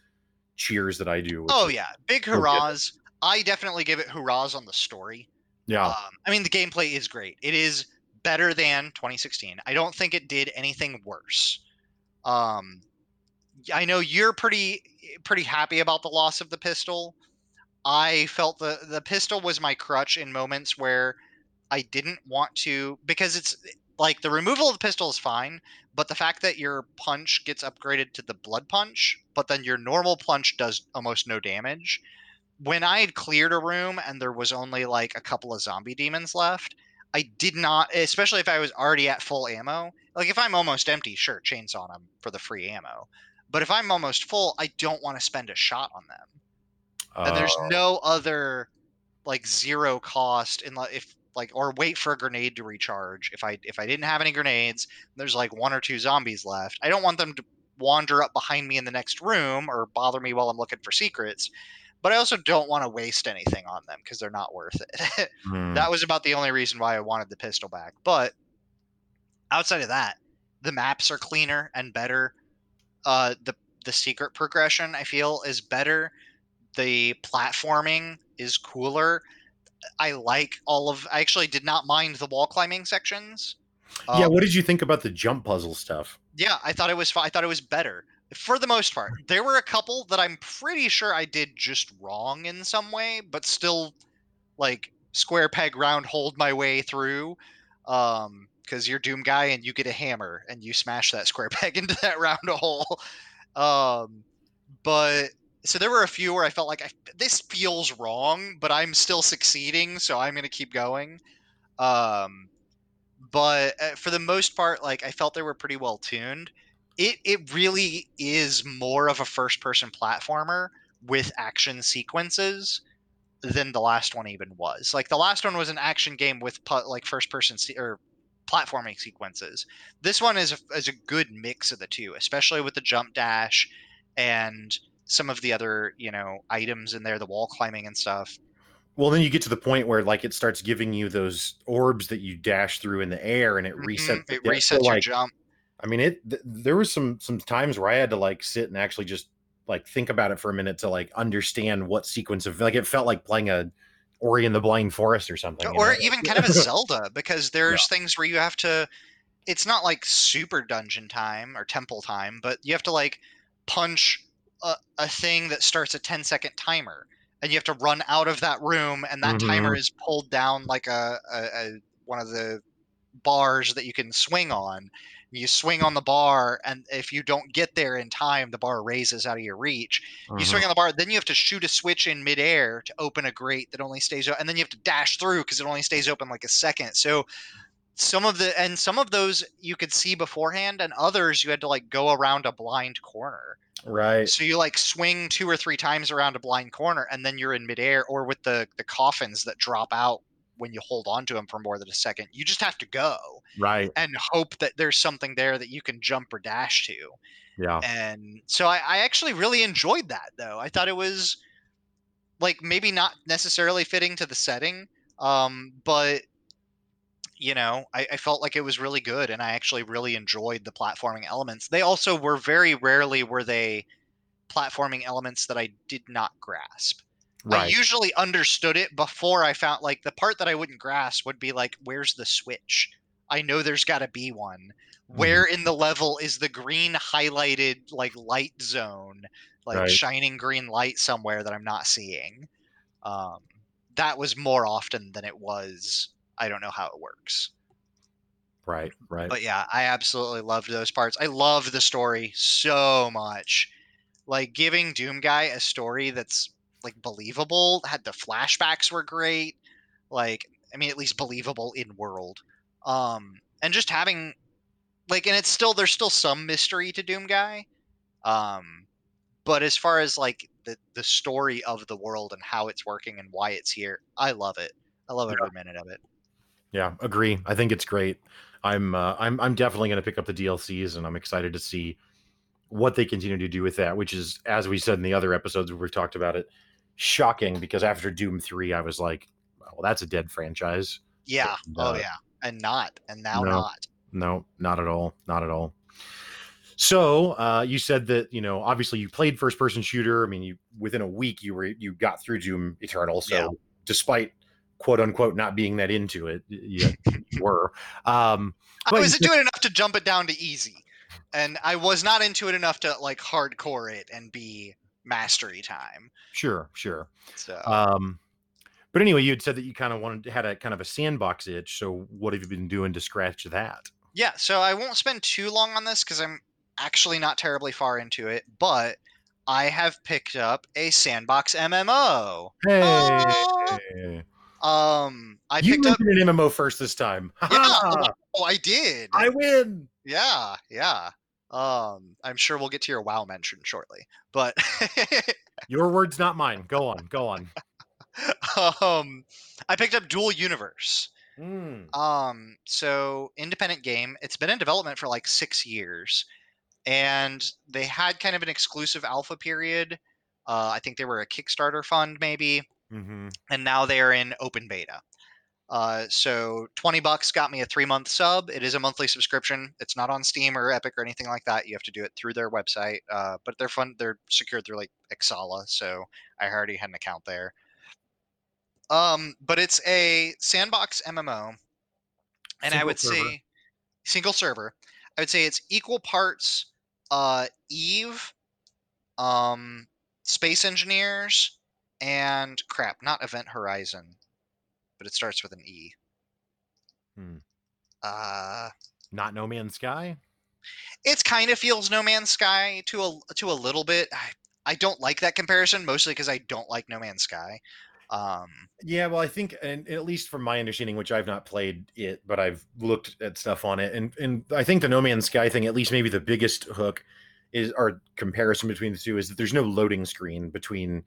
cheers that I do. Oh yeah, big hurrahs. I definitely give it hurrahs on the story. Yeah. Um, I mean, the gameplay is great. It is better than twenty sixteen. I don't think it did anything worse. Um, I know you're pretty pretty happy about the loss of the pistol. I felt the, the pistol was my crutch in moments where I didn't want to, because it's like the removal of the pistol is fine, but the fact that your punch gets upgraded to the blood punch, but then your normal punch does almost no damage. When I had cleared a room and there was only like a couple of zombie demons left, I did not, especially if I was already at full ammo. Like if I'm almost empty, sure, chainsaw them for the free ammo. But if I'm almost full, I don't want to spend a shot on them. Uh, and there's no other like zero cost in if like, or wait for a grenade to recharge. If I, if I didn't have any grenades, there's like one or two zombies left. I don't want them to wander up behind me in the next room or bother me while I'm looking for secrets, but I also don't want to waste anything on them because they're not worth it. Mm. That was about the only reason why I wanted the pistol back. But outside of that, the maps are cleaner and better. Uh, the the secret progression, I feel, is better. The platforming is cooler. I like all of... I actually did not mind the wall climbing sections. Um, yeah, what did you think about the jump puzzle stuff? Yeah, I thought it was I thought it was better. For the most part, there were a couple that I'm pretty sure I did just wrong in some way, but still like square peg round hold my way through. Um, cause you're Doom guy and you get a hammer and you smash that square peg into that round hole. Um, but so there were a few where I felt like I, this feels wrong, but I'm still succeeding. So I'm going to keep going. Um, but for the most part, like I felt they were pretty well tuned. It it really is more of a first-person platformer with action sequences than the last one even was. Like the last one was an action game with pu- like first-person se- or platforming sequences. This one is a, is a good mix of the two, especially with the jump dash and some of the other, you know, items in there, the wall climbing and stuff. Well, then you get to the point where like it starts giving you those orbs that you dash through in the air, and it resets. Mm-hmm. It resets so, your like- jump. I mean, it. Th- there was some some times where I had to like sit and actually just like think about it for a minute to like understand what sequence of like it felt like playing a Ori and the Blind Forest or something, or you know? Even kind of a Zelda, because there's yeah. things where you have to. It's not like super dungeon time or temple time, but you have to like punch a, a thing that starts a ten second timer, and you have to run out of that room, and that mm-hmm. timer is pulled down like a, a, a one of the bars that you can swing on. You swing on the bar, and if you don't get there in time, the bar raises out of your reach. Mm-hmm. You swing on the bar, then you have to shoot a switch in midair to open a grate that only stays open, and then you have to dash through because it only stays open like a second. So some of the and some of those you could see beforehand, and others you had to like go around a blind corner. Right. So you like swing two or three times around a blind corner, and then you're in midair, or with the the coffins that drop out when you hold on to them for more than a second. You just have to go right and hope that there's something there that you can jump or dash to. Yeah. And so I, I actually really enjoyed that though. I thought it was like maybe not necessarily fitting to the setting. Um, but you know, I, I felt like it was really good, and I actually really enjoyed the platforming elements. They also were very rarely were they platforming elements that I did not grasp. Right. I usually understood it before I found, like, the part that I wouldn't grasp would be like, where's the switch? I know there's got to be one. Mm-hmm. Where in the level is the green highlighted, like, light zone, like right. shining green light somewhere that I'm not seeing? Um, that was more often than it was, I don't know how it works. Right, right. But yeah, I absolutely loved those parts. I love the story so much. Like, giving Doom Guy a story that's, like, believable, had the flashbacks were great. Like, I mean, at least believable in world. Um, and just having, like, and it's still, there's still some mystery to Doom Guy. Um, but as far as, like, the, the story of the world and how it's working and why it's here, I love it. I love every yeah. minute of it. Yeah, agree. I think it's great. I'm uh, I'm I'm definitely going to pick up the D L Cs, and I'm excited to see what they continue to do with that, which is, as we said in the other episodes where we've talked about it, shocking, because after Doom three, I was like, well, that's a dead franchise. Yeah. And, uh, oh, yeah. And not. And now no, not. No, not at all. Not at all. So uh, you said that, you know, obviously you played first person shooter. I mean, you within a week, you were you got through Doom Eternal. So yeah. despite quote unquote not being that into it, you were. Um, I wasn't doing enough to jump it down to easy, and I was not into it enough to like hardcore it and be mastery time. Sure, sure. So, um, but anyway, you had said that you kind of wanted had a kind of a sandbox itch. So what have you been doing to scratch that? Yeah, so I won't spend too long on this because I'm actually not terribly far into it, but I have picked up a sandbox M M O. Hey. Oh! Um, I you picked up an M M O first this time. Yeah, oh, I did. I win. Yeah, yeah. Um, I'm sure we'll get to your WoW mention shortly, but your word's not mine. Go on, go on. Um, I picked up Dual Universe. Mm. Um, so independent game. It's been in development for like six years, and they had kind of an exclusive alpha period. Uh, I think they were a Kickstarter fund, maybe. Mm-hmm. And now they're in open beta. Uh, so twenty bucks got me a three month sub. It is a monthly subscription. It's not on Steam or Epic or anything like that. You have to do it through their website. Uh, but they're fun. They're secured through like Xala. So I already had an account there. Um, but it's a sandbox M M O, and single I would server. say single server. I would say it's equal parts, uh, Eve, um, Space Engineers, and crap, not Event Horizon, but it starts with an E. Hmm. Uh, not No Man's Sky? It's kind of feels No Man's Sky to a to a little bit. I, I don't like that comparison, mostly because I don't like No Man's Sky. Um, yeah, well, I think, and at least from my understanding, which I've not played it, but I've looked at stuff on it, and and I think the No Man's Sky thing, at least maybe the biggest hook is our comparison between the two is that there's no loading screen between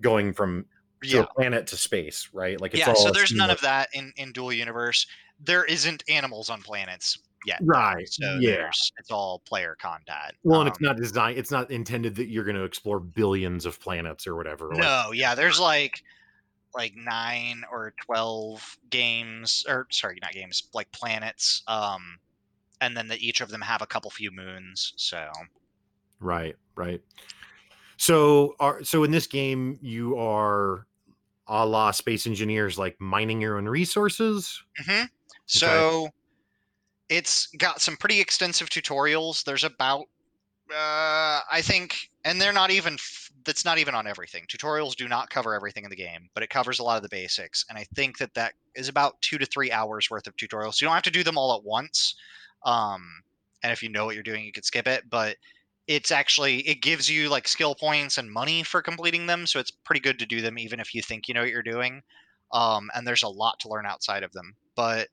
going from yeah. planet to space, right? Like it's yeah, all so there's none like, of that in, in Dual Universe. There isn't animals on planets yet. Right. So yeah. there's it's all player content. Well, um, and it's not designed it's not intended that you're gonna explore billions of planets or whatever. No, like, yeah. There's like like nine or twelve games or sorry, not games, like planets. Um and then the, each of them have a couple few moons. So Right, right. So, are, so in this game, you are, a la Space Engineers, like mining your own resources? Mm-hmm. So, okay. It's got some pretty extensive tutorials. There's about, uh, I think, and they're not even, that's not even on everything. Tutorials do not cover everything in the game, but it covers a lot of the basics. And I think that that is about two to three hours worth of tutorials. So you don't have to do them all at once. Um, and if you know what you're doing, you could skip it, but it's actually, it gives you like skill points and money for completing them. So it's pretty good to do them, even if you think you know what you're doing. Um, and there's a lot to learn outside of them, but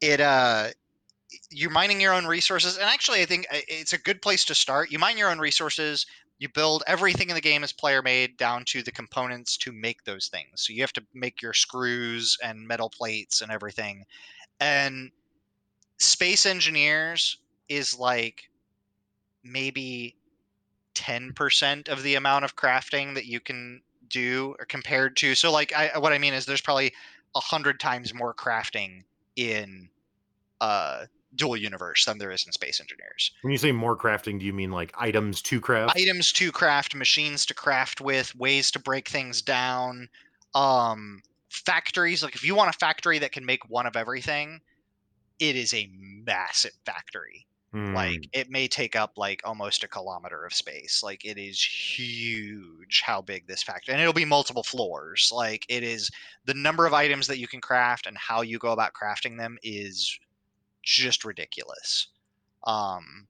it, uh, you're mining your own resources. And actually, I think it's a good place to start. You mine your own resources. You build everything in the game is player made down to the components to make those things. So you have to make your screws and metal plates and everything. And Space Engineers is like maybe ten percent of the amount of crafting that you can do or compared to. So like I, what I mean is there's probably a hundred times more crafting in uh, Dual Universe than there is in Space Engineers. When you say more crafting, do you mean like items to craft? Items to craft, machines to craft with, ways to break things down, um, factories. Like if you want a factory that can make one of everything, it is a massive factory. Mm. Like it may take up like almost a kilometer of space. Like it is huge how big this factory, and it'll be multiple floors. Like it is the number of items that you can craft and how you go about crafting them is just ridiculous. Um,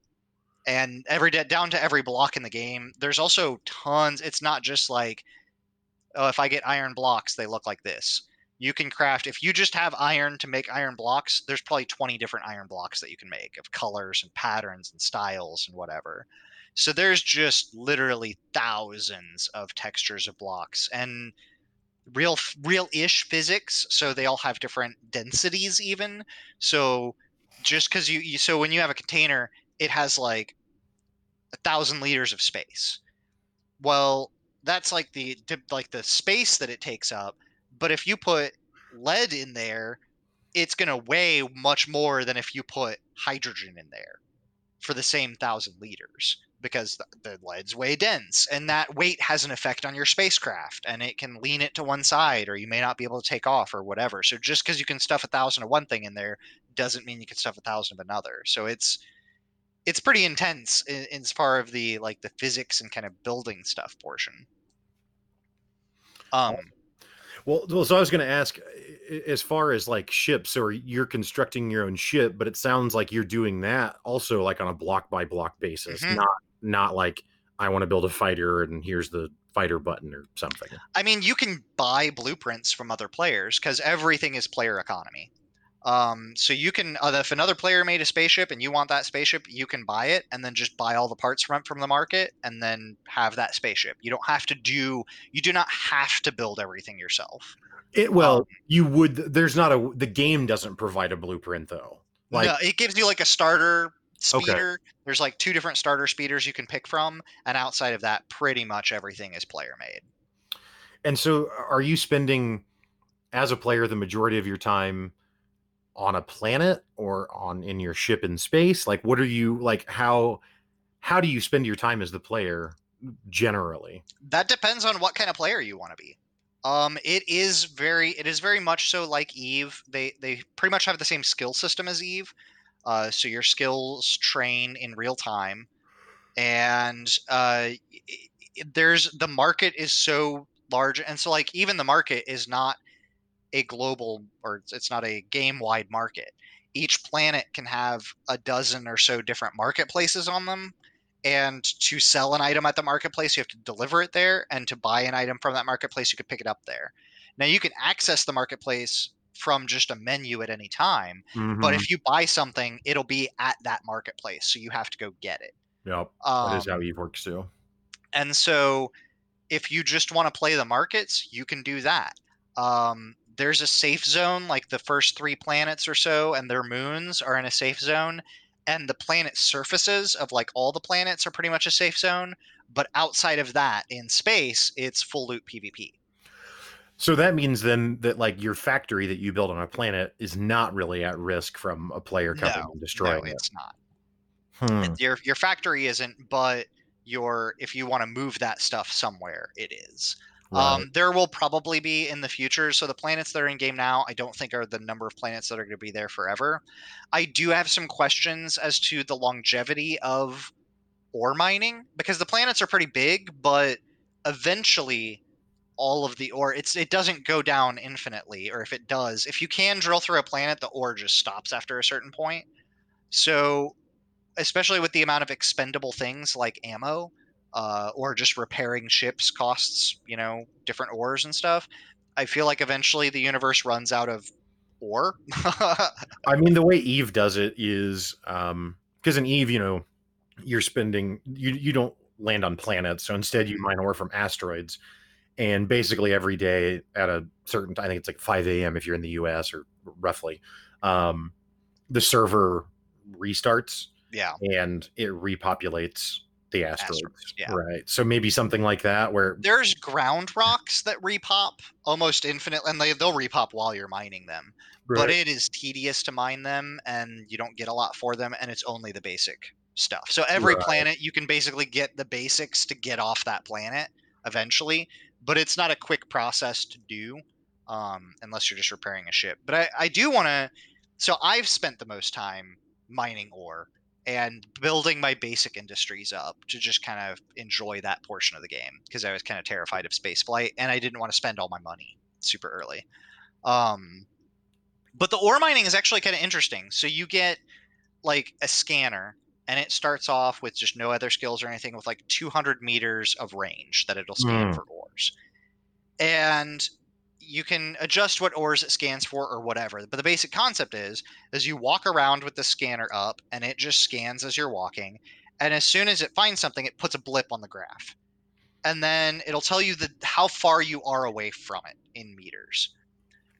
and every day down to every block in the game, there's also tons. It's not just like, oh, if I get iron blocks, they look like this. You can craft, if you just have iron to make iron blocks, there's probably twenty different iron blocks that you can make of colors and patterns and styles and whatever. So there's just literally thousands of textures of blocks and real, real-ish physics. So they all have different densities even. So just because you, you, so when you have a container, it has like a thousand liters of space. Well, that's like the, like the space that it takes up. But if you put lead in there, it's going to weigh much more than if you put hydrogen in there for the same thousand liters, because the lead's way dense, and that weight has an effect on your spacecraft, and it can lean it to one side, or you may not be able to take off or whatever. So just because you can stuff a thousand of one thing in there doesn't mean you can stuff a thousand of another. So it's, it's pretty intense in, in as far as the, like the physics and kind of building stuff portion. Um, Well, so I was going to ask, as far as like ships, or you're constructing your own ship, but it sounds like you're doing that also like on a block by block basis, mm-hmm. not not like I want to build a fighter and here's the fighter button or something. I mean, you can buy blueprints from other players because everything is player economy. Um, so you can, uh, if another player made a spaceship and you want that spaceship, you can buy it and then just buy all the parts from from the market and then have that spaceship. You don't have to do, you do not have to build everything yourself. It, well, um, you would, there's not a, the game doesn't provide a blueprint though. Like, no, it gives you like a starter speeder. Okay. There's like two different starter speeders you can pick from. And outside of that, pretty much everything is player made. And so are you spending as a player, the majority of your time on a planet or on in your ship in space? Like what are you like, how, how do you spend your time as the player generally? That depends on what kind of player you want to be. Um, it is very, it is very much so like Eve. They, they pretty much have the same skill system as Eve. Uh, so your skills train in real time, and uh, there's, the market is so large. And so like, even the market is not a global, or it's not a game-wide market. Each planet can have a dozen or so different marketplaces on them, and to sell an item at the marketplace, you have to deliver it there, and to buy an item from that marketplace, you could pick it up there. Now, you can access the marketplace from just a menu at any time, mm-hmm. but if you buy something, it'll be at that marketplace, so you have to go get it. Yep, um, that is how Eve works too. And so, if you just want to play the markets, you can do that. Um, There's a safe zone, like the first three planets or so, and their moons are in a safe zone. And the planet surfaces of like all the planets are pretty much a safe zone. But outside of that, in space, it's full loot PvP. So that means then that like your factory that you build on a planet is not really at risk from a player coming no, and destroying no, it. It's not. Hmm. Your your factory isn't, but your if you want to move that stuff somewhere, it is. Right. Um, there will probably be in the future. So the planets that are in game now, I don't think are the number of planets that are going to be there forever. I do have some questions as to the longevity of ore mining, because the planets are pretty big, but eventually all of the ore, it's, it doesn't go down infinitely. Or if it does, if you can drill through a planet, the ore just stops after a certain point. So especially with the amount of expendable things like ammo, Uh, or just repairing ships costs, you know, different ores and stuff. I feel like eventually the universe runs out of ore. I mean, the way Eve does it is, um, because in Eve, you know, you're spending, you, you don't land on planets. So instead you mine ore from asteroids. And basically every day at a certain time, I think it's like five a.m. if you're in the U S or roughly, um, the server restarts. Yeah. And it repopulates the asteroids, asteroids yeah. right? So maybe something like that where there's ground rocks that repop almost infinitely, and they, they'll repop while you're mining them. Right. But it is tedious to mine them, and you don't get a lot for them, and it's only the basic stuff. So every right. planet, you can basically get the basics to get off that planet eventually, but it's not a quick process to do um, unless you're just repairing a ship. But I, I do want to... So I've spent the most time mining ore and building my basic industries up to just kind of enjoy that portion of the game, because I was kind of terrified of spaceflight and I didn't want to spend all my money super early. Um, but the ore mining is actually kind of interesting. So you get like a scanner, and it starts off with just no other skills or anything, with like two hundred meters of range that it'll scan mm. for ores. And you can adjust what ores it scans for or whatever. But the basic concept is, is you walk around with the scanner up, and it just scans as you're walking. And as soon as it finds something, it puts a blip on the graph. And then it'll tell you the, how far you are away from it in meters.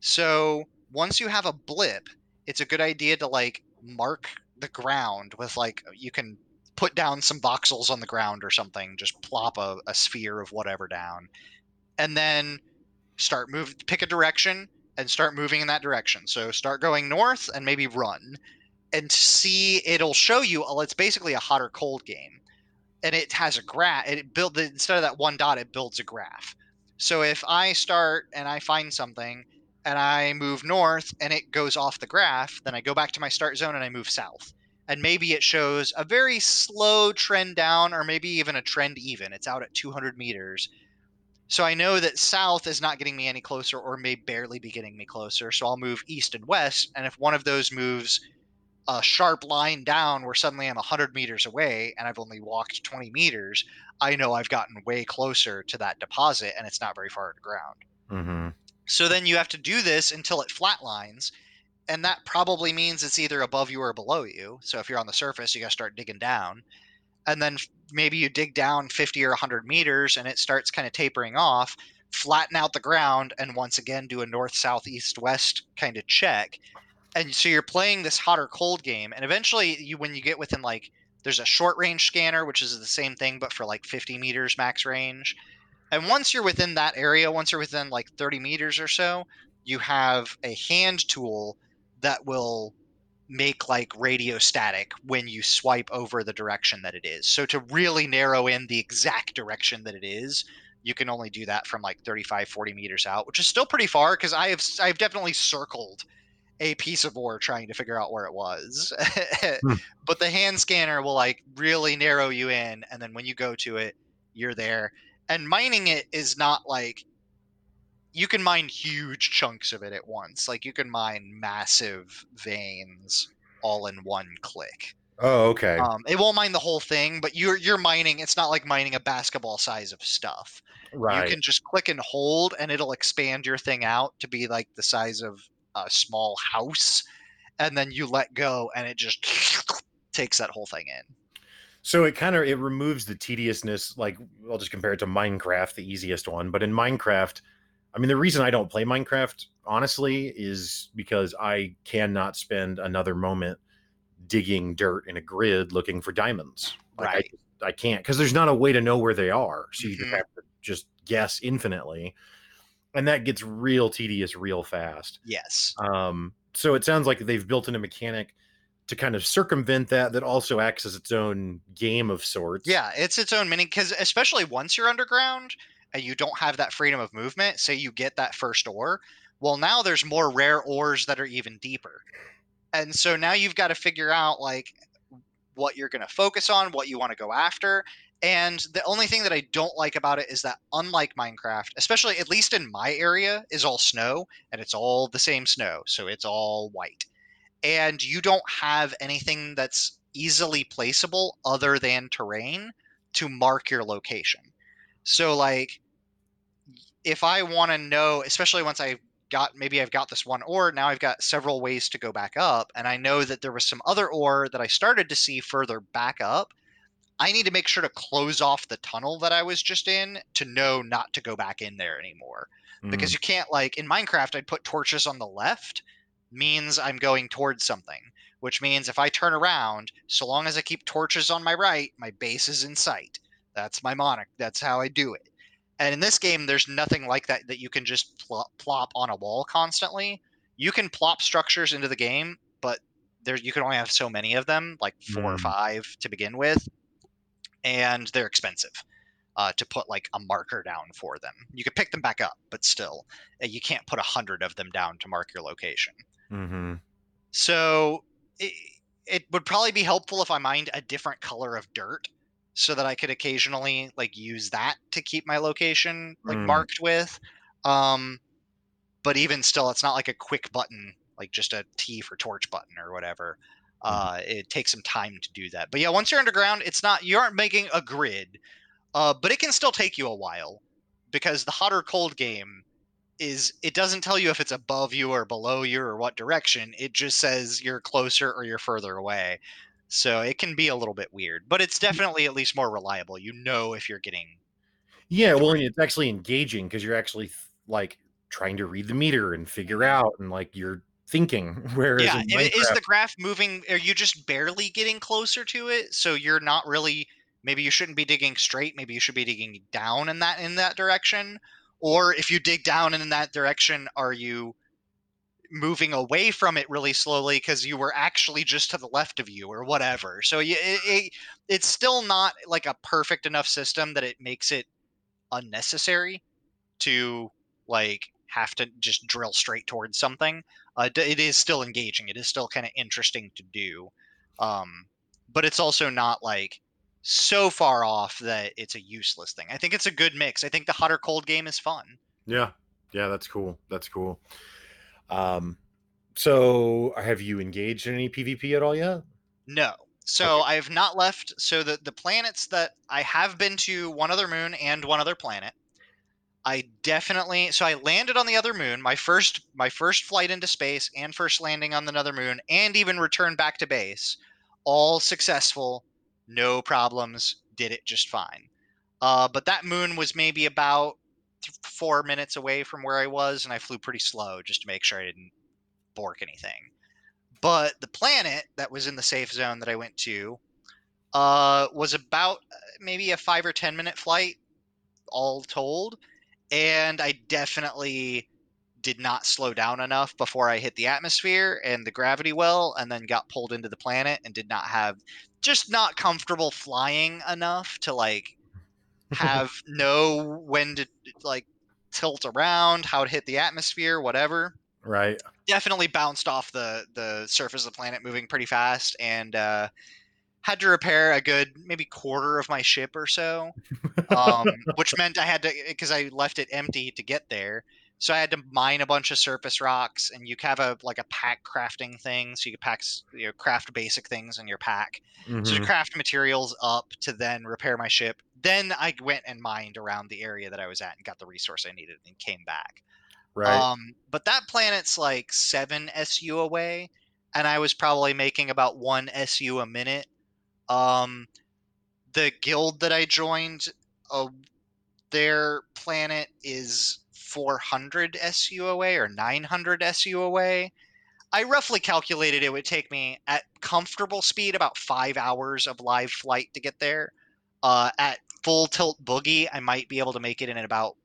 So once you have a blip, it's a good idea to like mark the ground with like, you can put down some voxels on the ground or something, just plop a, a sphere of whatever down, and then start move, pick a direction and start moving in that direction. So start going north and maybe run and see, it'll show you, well, it's basically a hot or cold game, and it has a graph. It build instead of that one dot, it builds a graph. So if I start and I find something and I move north and it goes off the graph, then I go back to my start zone and I move south. And maybe it shows a very slow trend down, or maybe even a trend even. It's out at two hundred meters. So I know that south is not getting me any closer, or may barely be getting me closer. So I'll move east and west. And if one of those moves a sharp line down where suddenly I'm one hundred meters away and I've only walked twenty meters, I know I've gotten way closer to that deposit and it's not very far underground. Mm-hmm. So then you have to do this until it flatlines, and that probably means it's either above you or below you. So if you're on the surface, you got to start digging down, and then maybe you dig down fifty or one hundred meters and it starts kind of tapering off, flatten out the ground, and once again do a north, south, east, west kind of check. And so you're playing this hot or cold game, and eventually you, when you get within like, there's a short range scanner, which is the same thing, but for like fifty meters max range. And once you're within that area, once you're within like thirty meters or so, you have a hand tool that will make like radio static when you swipe over the direction that it is. So to really narrow in the exact direction that it is, you can only do that from like thirty-five, forty meters out, which is still pretty far, because I have I've definitely circled a piece of ore trying to figure out where it was. But the hand scanner will like really narrow you in, and then when you go to it, you're there. And mining it is not like, you can mine huge chunks of it at once. Like you can mine massive veins all in one click. Oh, okay. Um, it won't mine the whole thing, but you're you're mining. It's not like mining a basketball size of stuff. Right. You can just click and hold, and it'll expand your thing out to be like the size of a small house, and then you let go, and it just takes that whole thing in. So it kind of, it removes the tediousness. Like, I'll just compare it to Minecraft, the easiest one. But in Minecraft, I mean, the reason I don't play Minecraft, honestly, is because I cannot spend another moment digging dirt in a grid looking for diamonds. Like, right. I, I can't, because there's not a way to know where they are. So you mm-hmm. have to just guess infinitely. And that gets real tedious real fast. Yes. Um, so it sounds like they've built in a mechanic to kind of circumvent that, that also acts as its own game of sorts. Yeah, it's its own mini, because especially once you're underground and you don't have that freedom of movement, say you get that first ore, well, now there's more rare ores that are even deeper. And so now you've got to figure out like what you're going to focus on, what you want to go after. And the only thing that I don't like about it is that, unlike Minecraft, especially at least in my area, is all snow, and it's all the same snow. So it's all white. And you don't have anything that's easily placeable other than terrain to mark your location. So like, if I want to know, especially once I've got, maybe I've got this one ore, now I've got several ways to go back up. And I know that there was some other ore that I started to see further back up. I need to make sure to close off the tunnel that I was just in to know not to go back in there anymore. Mm. Because you can't, like in Minecraft, I'd put torches on the left, means I'm going towards something. which means if I turn around, so long as I keep torches on my right, my base is in sight. That's my monic. That's how I do it. And in this game, there's nothing like that that you can just plop, plop on a wall constantly. You can plop structures into the game, but there you can only have so many of them, like four mm. or five to begin with, and they're expensive uh, to put like a marker down for them. You could pick them back up, but still, you can't put a hundred of them down to mark your location. Mm-hmm. So it, it would probably be helpful if I mined a different color of dirt, so that I could occasionally like use that to keep my location like mm. marked with. Um, but even still, it's not like a quick button, like just a T for torch button or whatever. Mm. Uh, it takes some time to do that. But yeah, once you're underground, it's not, you aren't making a grid, uh, but it can still take you a while because the hot or cold game is, it doesn't tell you if it's above you or below you or what direction. It just says you're closer or you're further away. So it can be a little bit weird, but it's definitely at least more reliable. You know if you're getting... Yeah, well, and it's actually engaging because you're actually, like, trying to read the meter and figure out, and, like, you're thinking. Whereas yeah, Minecraft... is the graph moving? Are you just barely getting closer to it? So you're not really... Maybe you shouldn't be digging straight. Maybe you should be digging down in that in that direction. Or if you dig down in that direction, are you... moving away from it really slowly because you were actually just to the left of you or whatever. So it, it, it's still not like a perfect enough system that it makes it unnecessary to like have to just drill straight towards something. Uh, it is still engaging. It is still kind of interesting to do. Um, but it's also not like so far off that it's a useless thing. I think it's a good mix. I think the hot or cold game is fun. Yeah. Yeah. That's cool. That's cool. Um, so have you engaged in any PvP at all yet? No. So okay. I have not left. So the, the planets that I have been to, one other moon and one other planet, I definitely, so I landed on the other moon, my first, my first flight into space and first landing on another moon and even return back to base, all successful, no problems, did it just fine. Uh, but that moon was maybe about four minutes away from where I was, and I flew pretty slow just to make sure I didn't bork anything. But the planet that was in the safe zone that I went to uh, was about maybe a five or ten minute flight, all told, and I definitely did not slow down enough before I hit the atmosphere and the gravity well, and then got pulled into the planet and did not have, just not comfortable flying enough to like have know when to like tilt around, how to hit the atmosphere, whatever. Right. Definitely bounced off the, the surface of the planet moving pretty fast, and uh, had to repair a good maybe quarter of my ship or so, um, which meant I had to, because I left it empty to get there. So I had to mine a bunch of surface rocks, and you have a like a pack crafting thing, so you can pack, you know, craft basic things in your pack. Mm-hmm. So to craft materials up to then repair my ship. Then I went and mined around the area that I was at and got the resource I needed and came back. Right. Um, but that planet's like seven S U away, and I was probably making about one S U a minute. Um, the guild that I joined, uh, their planet is four hundred S U away or nine hundred S U away. I roughly calculated it would take me at comfortable speed about five hours of live flight to get there. Uh, at full tilt boogie, I might be able to make it in about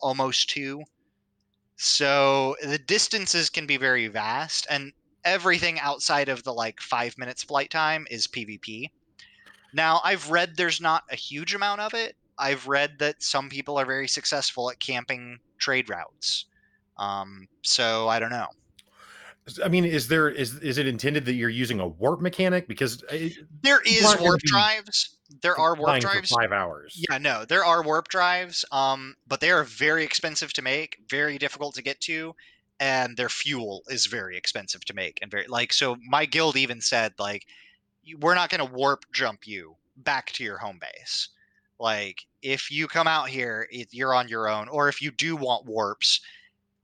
almost two. So the distances can be very vast, and everything outside of the like five minutes flight time is PvP. Now, I've read there's not a huge amount of it. I've read that some people are very successful at camping trade routes. Um, so I don't know. I mean, is there, is, is it intended that you're using a warp mechanic? Because it, there is warp drives. There are warp drives. Five hours. Yeah, no, there are warp drives. Um, but they are very expensive to make, very difficult to get to. And their fuel is very expensive to make. And very like, so my guild even said, like, we're not going to warp jump you back to your home base. Like, if you come out here, you're on your own. Or if you do want warps,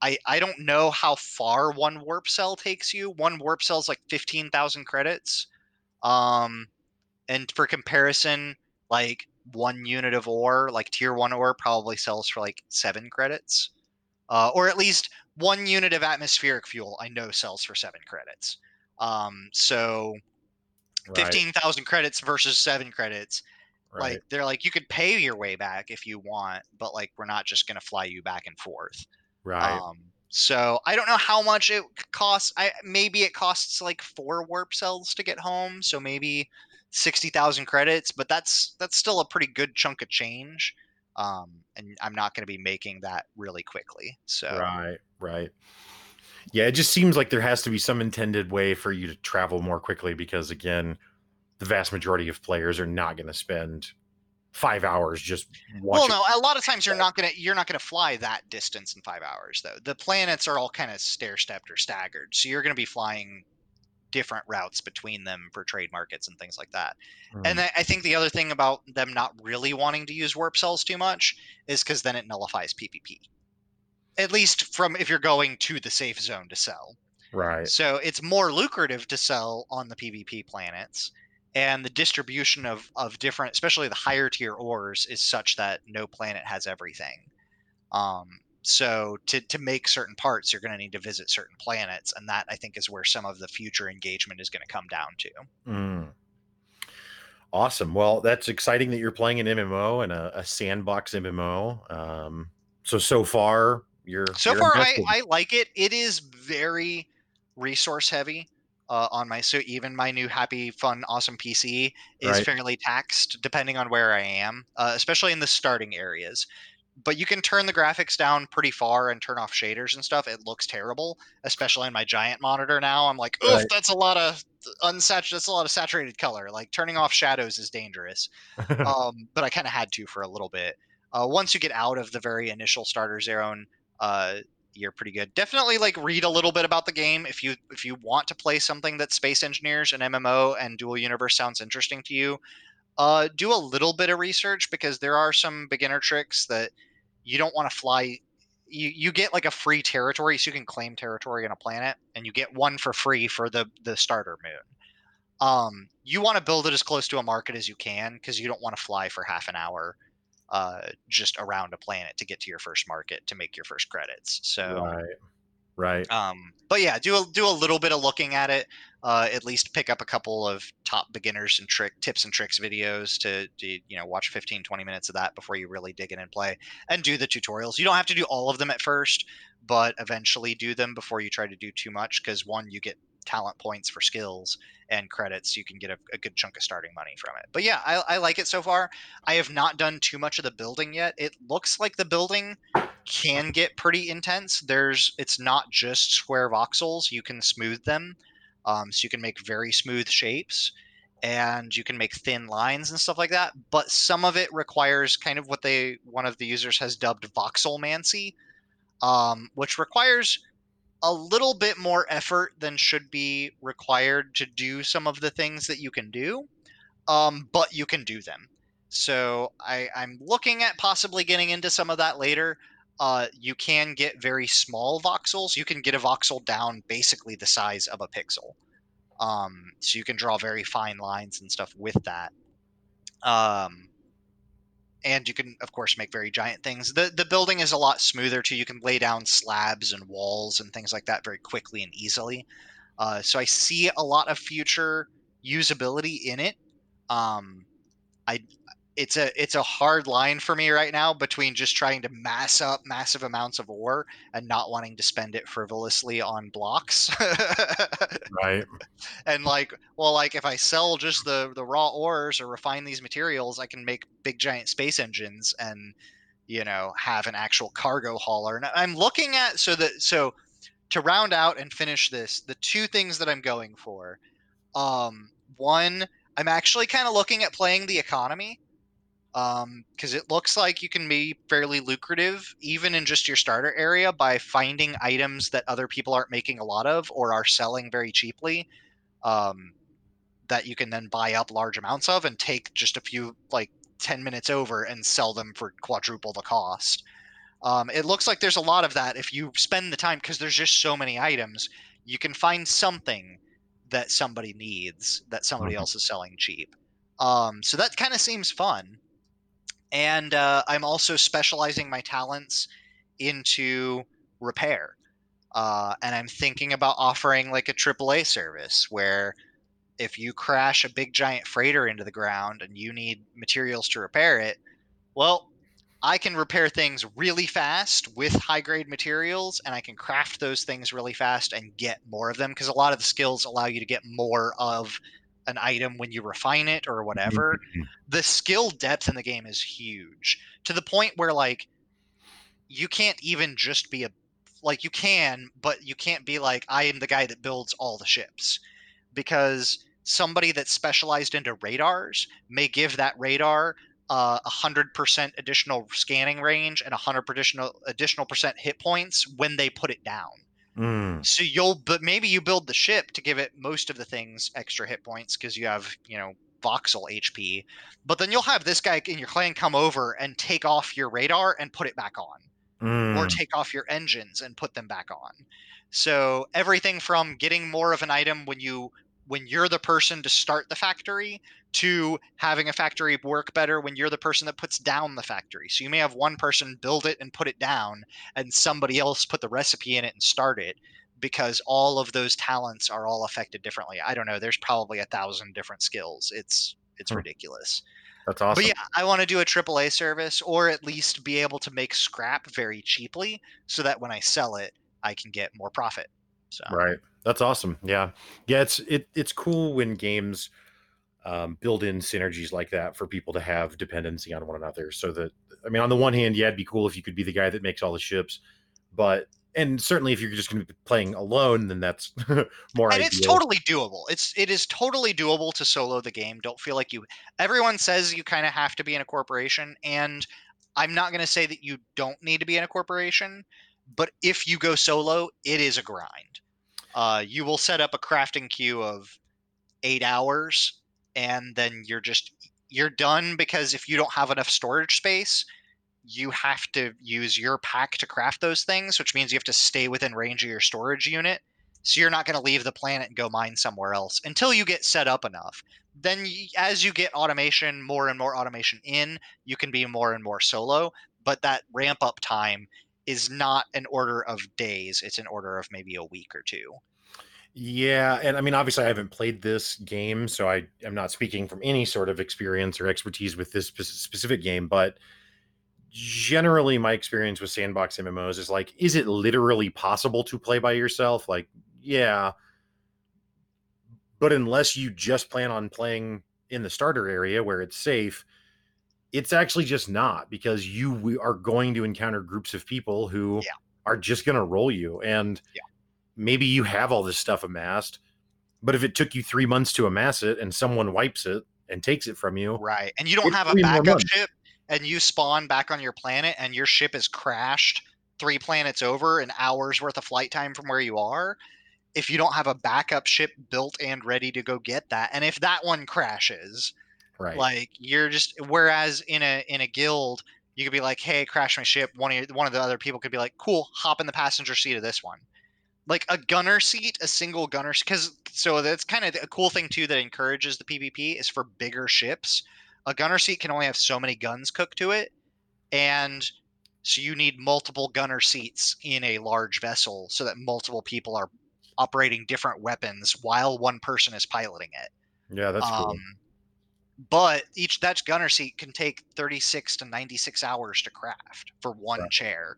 I, I don't know how far one warp cell takes you. One warp cell is like fifteen thousand credits. Um, and for comparison, like, one unit of ore, like tier one ore, probably sells for like seven credits. Uh, or at least one unit of atmospheric fuel I know sells for seven credits. Um, so right. fifteen thousand credits versus seven credits. Right. Like, they're like, you could pay your way back if you want, but like, we're not just going to fly you back and forth. Right. Um, so I don't know how much it costs. I, maybe it costs like four warp cells to get home. So maybe sixty thousand credits, but that's, that's still a pretty good chunk of change. Um, and I'm not going to be making that really quickly. So, right. Right. Yeah. It just seems like there has to be some intended way for you to travel more quickly, because again, the vast majority of players are not going to spend five hours just watching. Well, no, a lot of times you're not going to, you're not going to fly that distance in five hours though. The planets are all kind of stair-stepped or staggered. So you're going to be flying different routes between them for trade markets and things like that. Mm. And I think the other thing about them not really wanting to use warp cells too much is because then it nullifies PvP, at least from if you're going to the safe zone to sell. Right. So it's more lucrative to sell on the PvP planets, and the distribution of, of different, especially the higher tier ores, is such that no planet has everything. Um, So to, to make certain parts, you're going to need to visit certain planets. And that, I think, is where some of the future engagement is going to come down to. Mm. Awesome. Well, that's exciting that you're playing an M M O and a, a sandbox M M O. Um, so, so far, you're... So you're far, I, I like it. It is very resource heavy uh, on my... So even my new happy, fun, awesome P C is right. fairly taxed, depending on where I am, uh, especially in the starting areas. But you can turn the graphics down pretty far and turn off shaders and stuff. It looks terrible, especially on my giant monitor now. I'm like, oof, right. that's a lot of unsaturated. That's a lot of saturated color. Like, turning off shadows is dangerous. um, but I kind of had to for a little bit. Uh, once you get out of the very initial starter zone, uh, you're pretty good. Definitely like read a little bit about the game. If you, if you want to play something that Space Engineers and M M O and Dual Universe sounds interesting to you, Uh, do a little bit of research, because there are some beginner tricks that you don't want to fly. You, you get like a free territory, so you can claim territory on a planet, and you get one for free for the, the starter moon. Um, you want to build it as close to a market as you can, because you don't want to fly for half an hour uh, just around a planet to get to your first market to make your first credits. So. Right. Right. Um, but yeah, do a, do a little bit of looking at it. Uh, at least pick up a couple of top beginners and trick tips and tricks videos to, to, you know, watch fifteen, twenty minutes of that before you really dig in and play, and do the tutorials. You don't have to do all of them at first, but eventually do them before you try to do too much. 'Cause one, you get talent points for skills and credits. You can get a, a good chunk of starting money from it. But yeah, I, I like it so far. I have not done too much of the building yet. It looks like the building can get pretty intense. There's, it's not just square voxels. You can smooth them. Um, so you can make very smooth shapes, and you can make thin lines and stuff like that. But some of it requires kind of what they, one of the users has dubbed voxelmancy, um, which requires a little bit more effort than should be required to do some of the things that you can do. Um, but you can do them. So I, I'm looking at possibly getting into some of that later. Uh, you can get very small voxels. You can get a voxel down basically the size of a pixel. Um, so you can draw very fine lines and stuff with that. Um, and you can, of course, make very giant things. The the building is a lot smoother, too. You can lay down slabs and walls and things like that very quickly and easily. Uh, so I see a lot of future usability in it. Um, I... It's a it's a hard line for me right now between just trying to mass up massive amounts of ore and not wanting to spend it frivolously on blocks. Right. And like, well, like if I sell just the, the raw ores or refine these materials, I can make big giant space engines and, you know, have an actual cargo hauler. And I'm looking at so that so to round out and finish this, the two things that I'm going for. Um, one, I'm actually kind of looking at playing the economy. Um, 'cause it looks like you can be fairly lucrative even in just your starter area by finding items that other people aren't making a lot of or are selling very cheaply, um, that you can then buy up large amounts of and take just a few, like ten minutes over and sell them for quadruple the cost. Um, it looks like there's a lot of that. If you spend the time, 'cause there's just so many items, you can find something that somebody needs that somebody mm-hmm. else is selling cheap. Um, so that kind of seems fun. And uh, I'm also specializing my talents into repair. Uh, and I'm thinking about offering like a triple A service where if you crash a big giant freighter into the ground and you need materials to repair it, well, I can repair things really fast with high-grade materials, and I can craft those things really fast and get more of them, because a lot of the skills allow you to get more of an item when you refine it or whatever. The skill depth in the game is huge, to the point where, like, you can't even just be a... Like, you can, but you can't be like, I am the guy that builds all the ships. Because somebody that's specialized into radars may give that radar a hundred percent additional scanning range and a hundred additional additional percent hit points when they put it down. Mm. So you'll, but maybe you build the ship to give it most of the things extra hit points because you have, you know, voxel H P. But then you'll have this guy in your clan come over and take off your radar and put it back on, mm. or take off your engines and put them back on. So everything from getting more of an item when you when you're the person to start the factory, to having a factory work better when you're the person that puts down the factory. So you may have one person build it and put it down, and somebody else put the recipe in it and start it, because all of those talents are all affected differently. I don't know. There's probably a thousand different skills. It's, it's hmm. ridiculous. That's awesome. But yeah, I want to do a triple A service, or at least be able to make scrap very cheaply so that when I sell it, I can get more profit. So. Right. That's awesome. Yeah. Yeah. It's, it, it's cool when games um, build in synergies like that for people to have dependency on one another. So that, I mean, on the one hand, yeah, it'd be cool if you could be the guy that makes all the ships, but, and certainly if you're just going to be playing alone, then that's more And ideal. It's totally doable. It's, it is totally doable to solo the game. Don't feel like you, everyone says you kind of have to be in a corporation, and I'm not going to say that you don't need to be in a corporation, but if you go solo, it is a grind. Uh, you will set up a crafting queue of eight hours, and then you're just you're done, because if you don't have enough storage space, you have to use your pack to craft those things, which means you have to stay within range of your storage unit. So you're not going to leave the planet and go mine somewhere else until you get set up enough. Then you, as you get automation, more and more automation in, you can be more and more solo, but that ramp up time is not an order of days. It's an order of maybe a week or two. Yeah. And I mean, obviously I haven't played this game, so I am not speaking from any sort of experience or expertise with this specific game, but generally my experience with sandbox M M Os is like, is it literally possible to play by yourself? Like, yeah, but unless you just plan on playing in the starter area where it's safe, it's actually just not, because you are going to encounter groups of people who yeah. are just going to roll you. And yeah. maybe you have all this stuff amassed, but if it took you three months to amass it and someone wipes it and takes it from you. Right. And you don't have a backup ship, and you spawn back on your planet and your ship is crashed three planets over, an hour's worth of flight time from where you are. If you don't have a backup ship built and ready to go get that, and if that one crashes, right. Like you're just, whereas in a, in a guild, you could be like, hey, crash my ship. One of your, one of the other people could be like, cool, hop in the passenger seat of this one. Like a gunner seat, a single gunner. Cause so that's kind of a cool thing too, that encourages the PvP is for bigger ships. A gunner seat can only have so many guns cooked to it. And so you need multiple gunner seats in a large vessel so that multiple people are operating different weapons while one person is piloting it. Yeah. That's um, cool. But each that's gunner seat can take thirty-six to ninety-six hours to craft for one right. chair.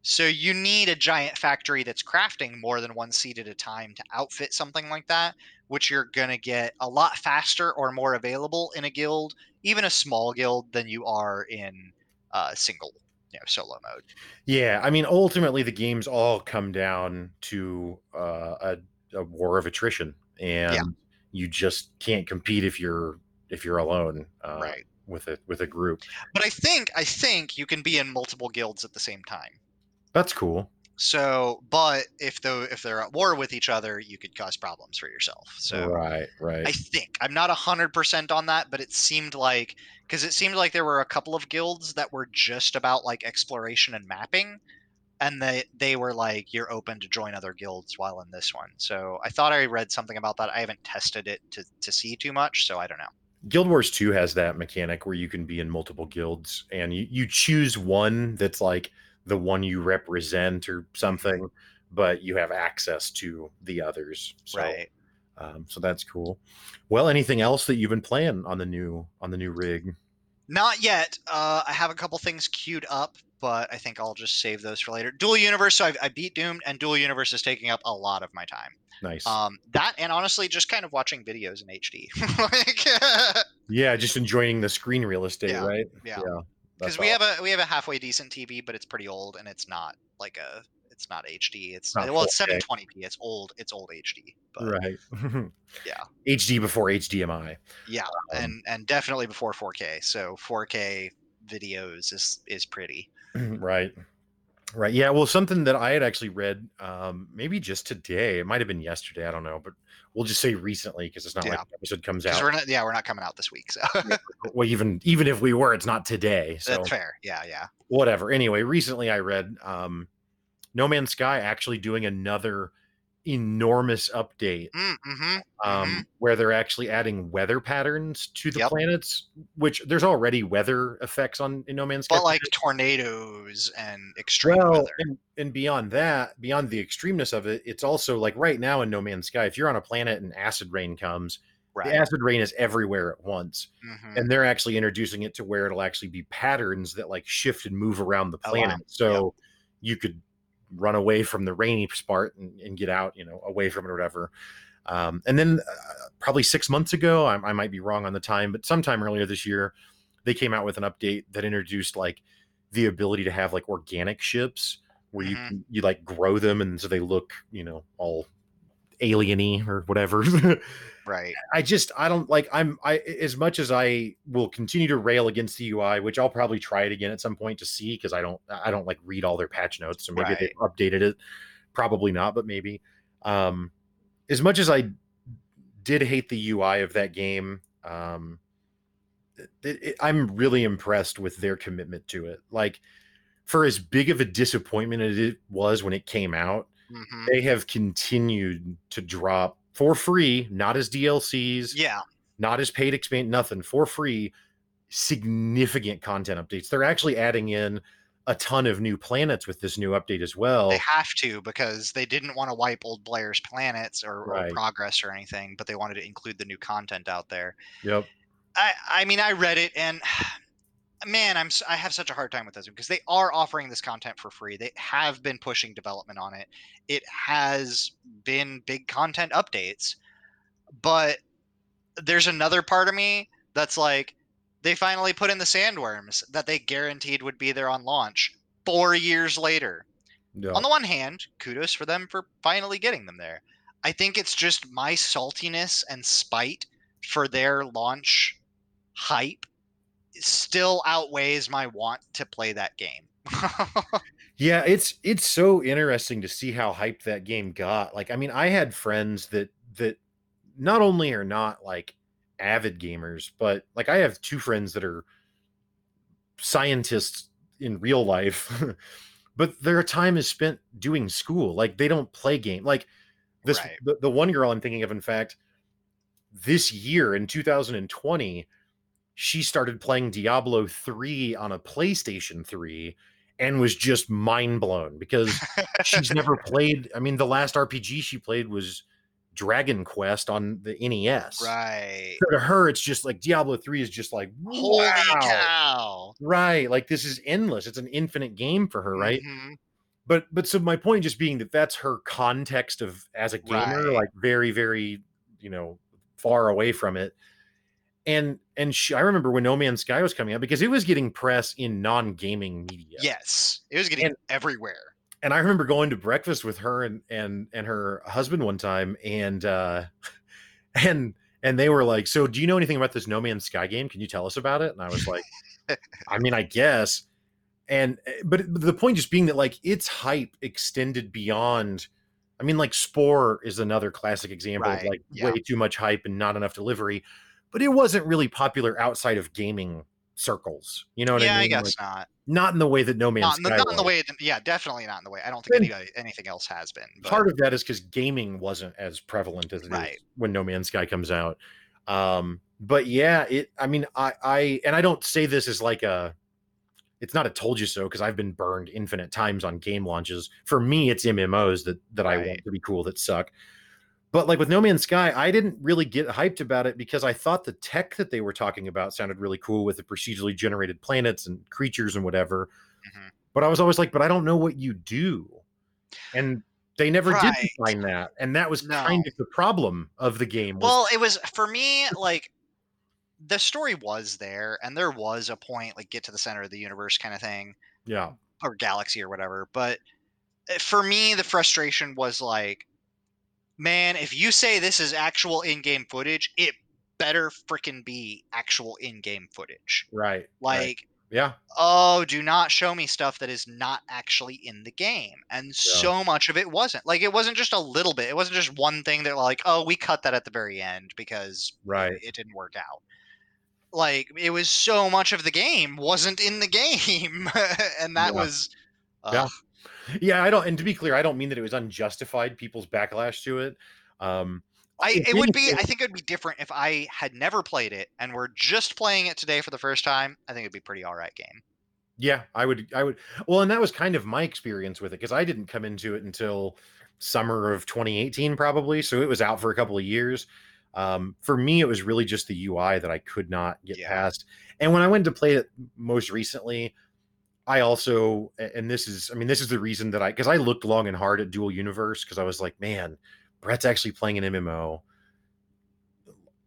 So you need a giant factory that's crafting more than one seat at a time to outfit something like that, which you're going to get a lot faster or more available in a guild, even a small guild, than you are in uh, single, you know, solo mode. Yeah, I mean, ultimately the games all come down to uh, a, a war of attrition, and yeah. you just can't compete if you're if you're alone uh, right. with a with a group. But I think I think you can be in multiple guilds at the same time. That's cool. So, but if the if they're at war with each other, you could cause problems for yourself. So right, right. I think I'm not a hundred percent on that, but it seemed like because it seemed like there were a couple of guilds that were just about like exploration and mapping, and they they were like, you're open to join other guilds while in this one. So I thought I read something about that. I haven't tested it to to see too much, so I don't know. Guild Wars two has that mechanic where you can be in multiple guilds, and you, you choose one that's like the one you represent or something, but you have access to the others. So, right. Um, so that's cool. Well, anything else that you've been playing on the new on the new rig? Not yet. Uh, I have a couple things queued up, but I think I'll just save those for later. Dual Universe, so I've, I beat Doom, and Dual Universe is taking up a lot of my time. Nice. Um, that, and honestly, just kind of watching videos in H D. like, yeah, just enjoying the screen real estate, yeah, right? Yeah. Because yeah, we have a we have a halfway decent T V, but it's pretty old, and it's not like a it's not H D. It's not well, it's seven twenty p. It's old. It's old H D. But, right. yeah. H D before H D M I. Yeah, um, and and definitely before four K. So four K videos is is pretty. Right. Right. Yeah. Well, something that I had actually read, um, maybe just today. It might have been yesterday. I don't know, but we'll just say recently because it's not yeah. like the episode comes out. We're not, yeah, we're not coming out this week. So, well, even even if we were, it's not today. So that's fair. Yeah. Yeah. Whatever. Anyway, recently I read um, No Man's Sky actually doing another enormous update, mm, mm-hmm, um, mm-hmm. where they're actually adding weather patterns to the yep. planets, which there's already weather effects on in No Man's Sky, but like tornadoes and extreme well, weather. And, and beyond that, beyond the extremeness of it, it's also like right now in No Man's Sky, if you're on a planet and acid rain comes, right. the acid rain is everywhere at once, mm-hmm. and they're actually introducing it to where it'll actually be patterns that like shift and move around the planet. Oh, wow. So yep. you could run away from the rainy part and, and get out, you know, away from it or whatever. Um, and then uh, probably six months ago, I, I might be wrong on the time, but sometime earlier this year, they came out with an update that introduced like the ability to have like organic ships where you, mm-hmm. you like grow them. And so they look, you know, all alien-y or whatever. Right. I just, I don't like, I'm, I, as much as I will continue to rail against the U I, which I'll probably try it again at some point to see, cause I don't, I don't like read all their patch notes. So maybe right. they've updated it. Probably not, but maybe, um, as much as I did hate the U I of that game, um, it, it, I'm really impressed with their commitment to it. Like for as big of a disappointment as it was when it came out, mm-hmm. they have continued to drop for free, not as D L Cs, yeah, not as paid expand, nothing for free, significant content updates. They're actually adding in a ton of new planets with this new update as well. They have to, because they didn't want to wipe old players' planets or, right. or progress or anything, but they wanted to include the new content out there. Yep. I, I mean, I read it and man, I'm, I have such a hard time with this because they are offering this content for free. They have been pushing development on it. It has been big content updates, but there's another part of me that's like, they finally put in the sandworms that they guaranteed would be there on launch four years later. Yeah. On the one hand, kudos for them for finally getting them there. I think it's just my saltiness and spite for their launch hype still outweighs my want to play that game. Yeah, it's it's so interesting to see how hyped that game got. Like, I mean, I had friends that that not only are not like avid gamers, but like I have two friends that are scientists in real life, but their time is spent doing school. Like they don't play game. Like this right. the, the one girl I'm thinking of, in fact, this year in two thousand twenty, she started playing Diablo three on a PlayStation three and was just mind blown because she's never played. I mean, the last R P G she played was Dragon Quest on the N E S. Right. So to her, it's just like Diablo three is just like, wow. Holy cow. Right. Like this is endless. It's an infinite game for her. Right. Mm-hmm. But, but so my point just being that that's her context of as a gamer, right. like very, very, you know, far away from it. And and she, I remember when No Man's Sky was coming out because it was getting press in non-gaming media. Yes, it was getting and, everywhere. And I remember going to breakfast with her and and and her husband one time, and uh, and and they were like, "So, do you know anything about this No Man's Sky game? Can you tell us about it?" And I was like, "I mean, I guess." And but, but the point just being that like its hype extended beyond. I mean, like Spore is another classic example right. of like yeah. way too much hype and not enough delivery. But it wasn't really popular outside of gaming circles. You know what yeah, I mean? Yeah, I guess like, not. Not in the way that No Man's not in the, Sky not in the way. That, yeah, definitely not in the way. I don't think and anybody, anything else has been. But. Part of that is because gaming wasn't as prevalent as it right. is when No Man's Sky comes out. Um, but yeah, it. I mean, I, I, and I don't say this as like a, it's not a told you so, because I've been burned infinite times on game launches. For me, it's M M Os that, that right. I want to be cool that suck. But like with No Man's Sky, I didn't really get hyped about it because I thought the tech that they were talking about sounded really cool with the procedurally generated planets and creatures and whatever. Mm-hmm. But I was always like, but I don't know what you do. And they never right. did find that. And that was no. kind of the problem of the game. Was- well, it was for me, like, the story was there, and there was a point, like, get to the center of the universe kind of thing. Yeah. Or galaxy or whatever. But for me, the frustration was like, man, if you say this is actual in-game footage, it better freaking be actual in-game footage. Right. Like, right. yeah. Oh, do not show me stuff that is not actually in the game. And yeah. so much of it wasn't. Like, it wasn't just a little bit. It wasn't just one thing that, like, oh, we cut that at the very end because right. it, it didn't work out. Like, it was so much of the game wasn't in the game. And that yeah. was... Uh, yeah. Yeah, I don't, and to be clear, I don't mean that it was unjustified, people's backlash to it. Um, I it would be, I think it would be different if I had never played it and we're just playing it today for the first time. I think it'd be a pretty all right game. Yeah, I would, I would. Well, and that was kind of my experience with it because I didn't come into it until summer of twenty eighteen, probably. So it was out for a couple of years. Um, for me, it was really just the U I that I could not get yeah. past. And when I went to play it most recently, I also, and this is, I mean, this is the reason that I, because I looked long and hard at Dual Universe because I was like, man, Brett's actually playing an M M O.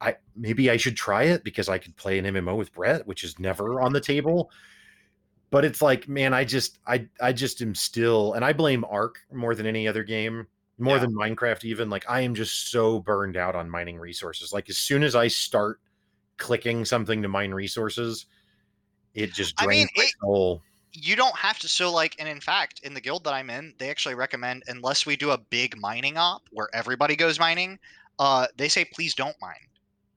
I maybe I should try it because I could play an M M O with Brett, which is never on the table. But it's like, man, I just, I, I just am still, and I blame Ark more than any other game, more yeah. than Minecraft even. Like, I am just so burned out on mining resources. Like, as soon as I start clicking something to mine resources, it just drains I mean, my it- soul. You don't have to. So like, and in fact, in the guild that I'm in, they actually recommend, unless we do a big mining op where everybody goes mining, uh, they say, please don't mine.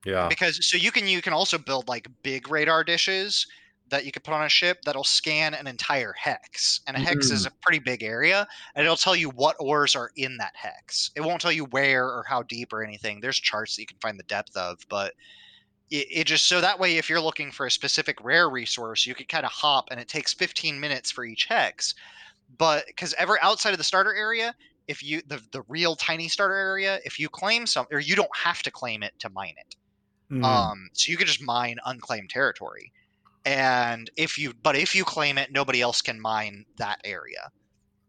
Yeah. Because so you can, you can also build like big radar dishes that you can put on a ship that'll scan an entire hex, and a mm-hmm. hex is a pretty big area, and it'll tell you what ores are in that hex. It won't tell you where or how deep or anything. There's charts that you can find the depth of, but It, it just so that way, if you're looking for a specific rare resource, you could kind of hop, and it takes fifteen minutes for each hex. But because ever outside of the starter area, if you the, the real tiny starter area, if you claim something, or you don't have to claim it to mine it. Mm-hmm. Um, so you could just mine unclaimed territory. And if you but if you claim it, nobody else can mine that area.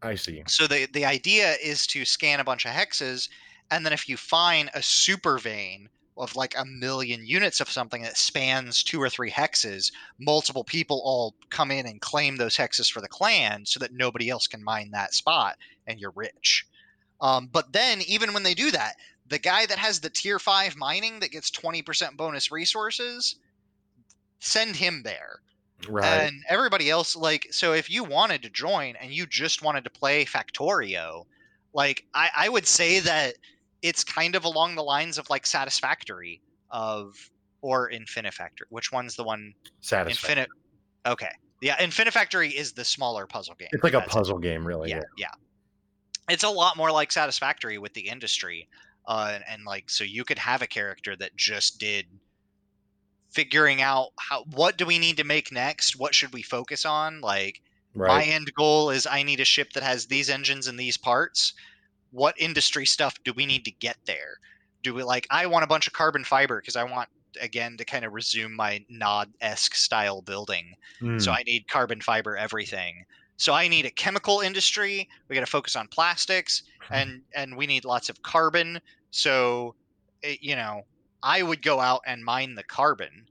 I see. So the, the idea is to scan a bunch of hexes. And then if you find a super vein of like a million units of something that spans two or three hexes, multiple people all come in and claim those hexes for the clan so that nobody else can mine that spot, and you're rich. Um, but then even when they do that, the guy that has the tier five mining that gets twenty percent bonus resources, send him there. Right. And everybody else, like, so if you wanted to join and you just wanted to play Factorio, like I, I would say that it's kind of along the lines of like Satisfactory of, or Infinifactory. Which one's the one? Satisfactory. Infin- okay. Yeah. Infinifactory is the smaller puzzle game. It's like a puzzle it. game, really. Yeah, yeah. Yeah. It's a lot more like Satisfactory with the industry. Uh, and, and like, so you could have a character that just did figuring out how, what do we need to make next? What should we focus on? Like right. my end goal is I need a ship that has these engines and these parts. What industry stuff do we need to get there? Do we like, I want a bunch of carbon fiber because I want, again, to kind of resume my Nod-esque style building. Mm. So I need carbon fiber everything. So I need a chemical industry. We got to focus on plastics and, and we need lots of carbon. So, it, you know, I would go out and mine the carbon,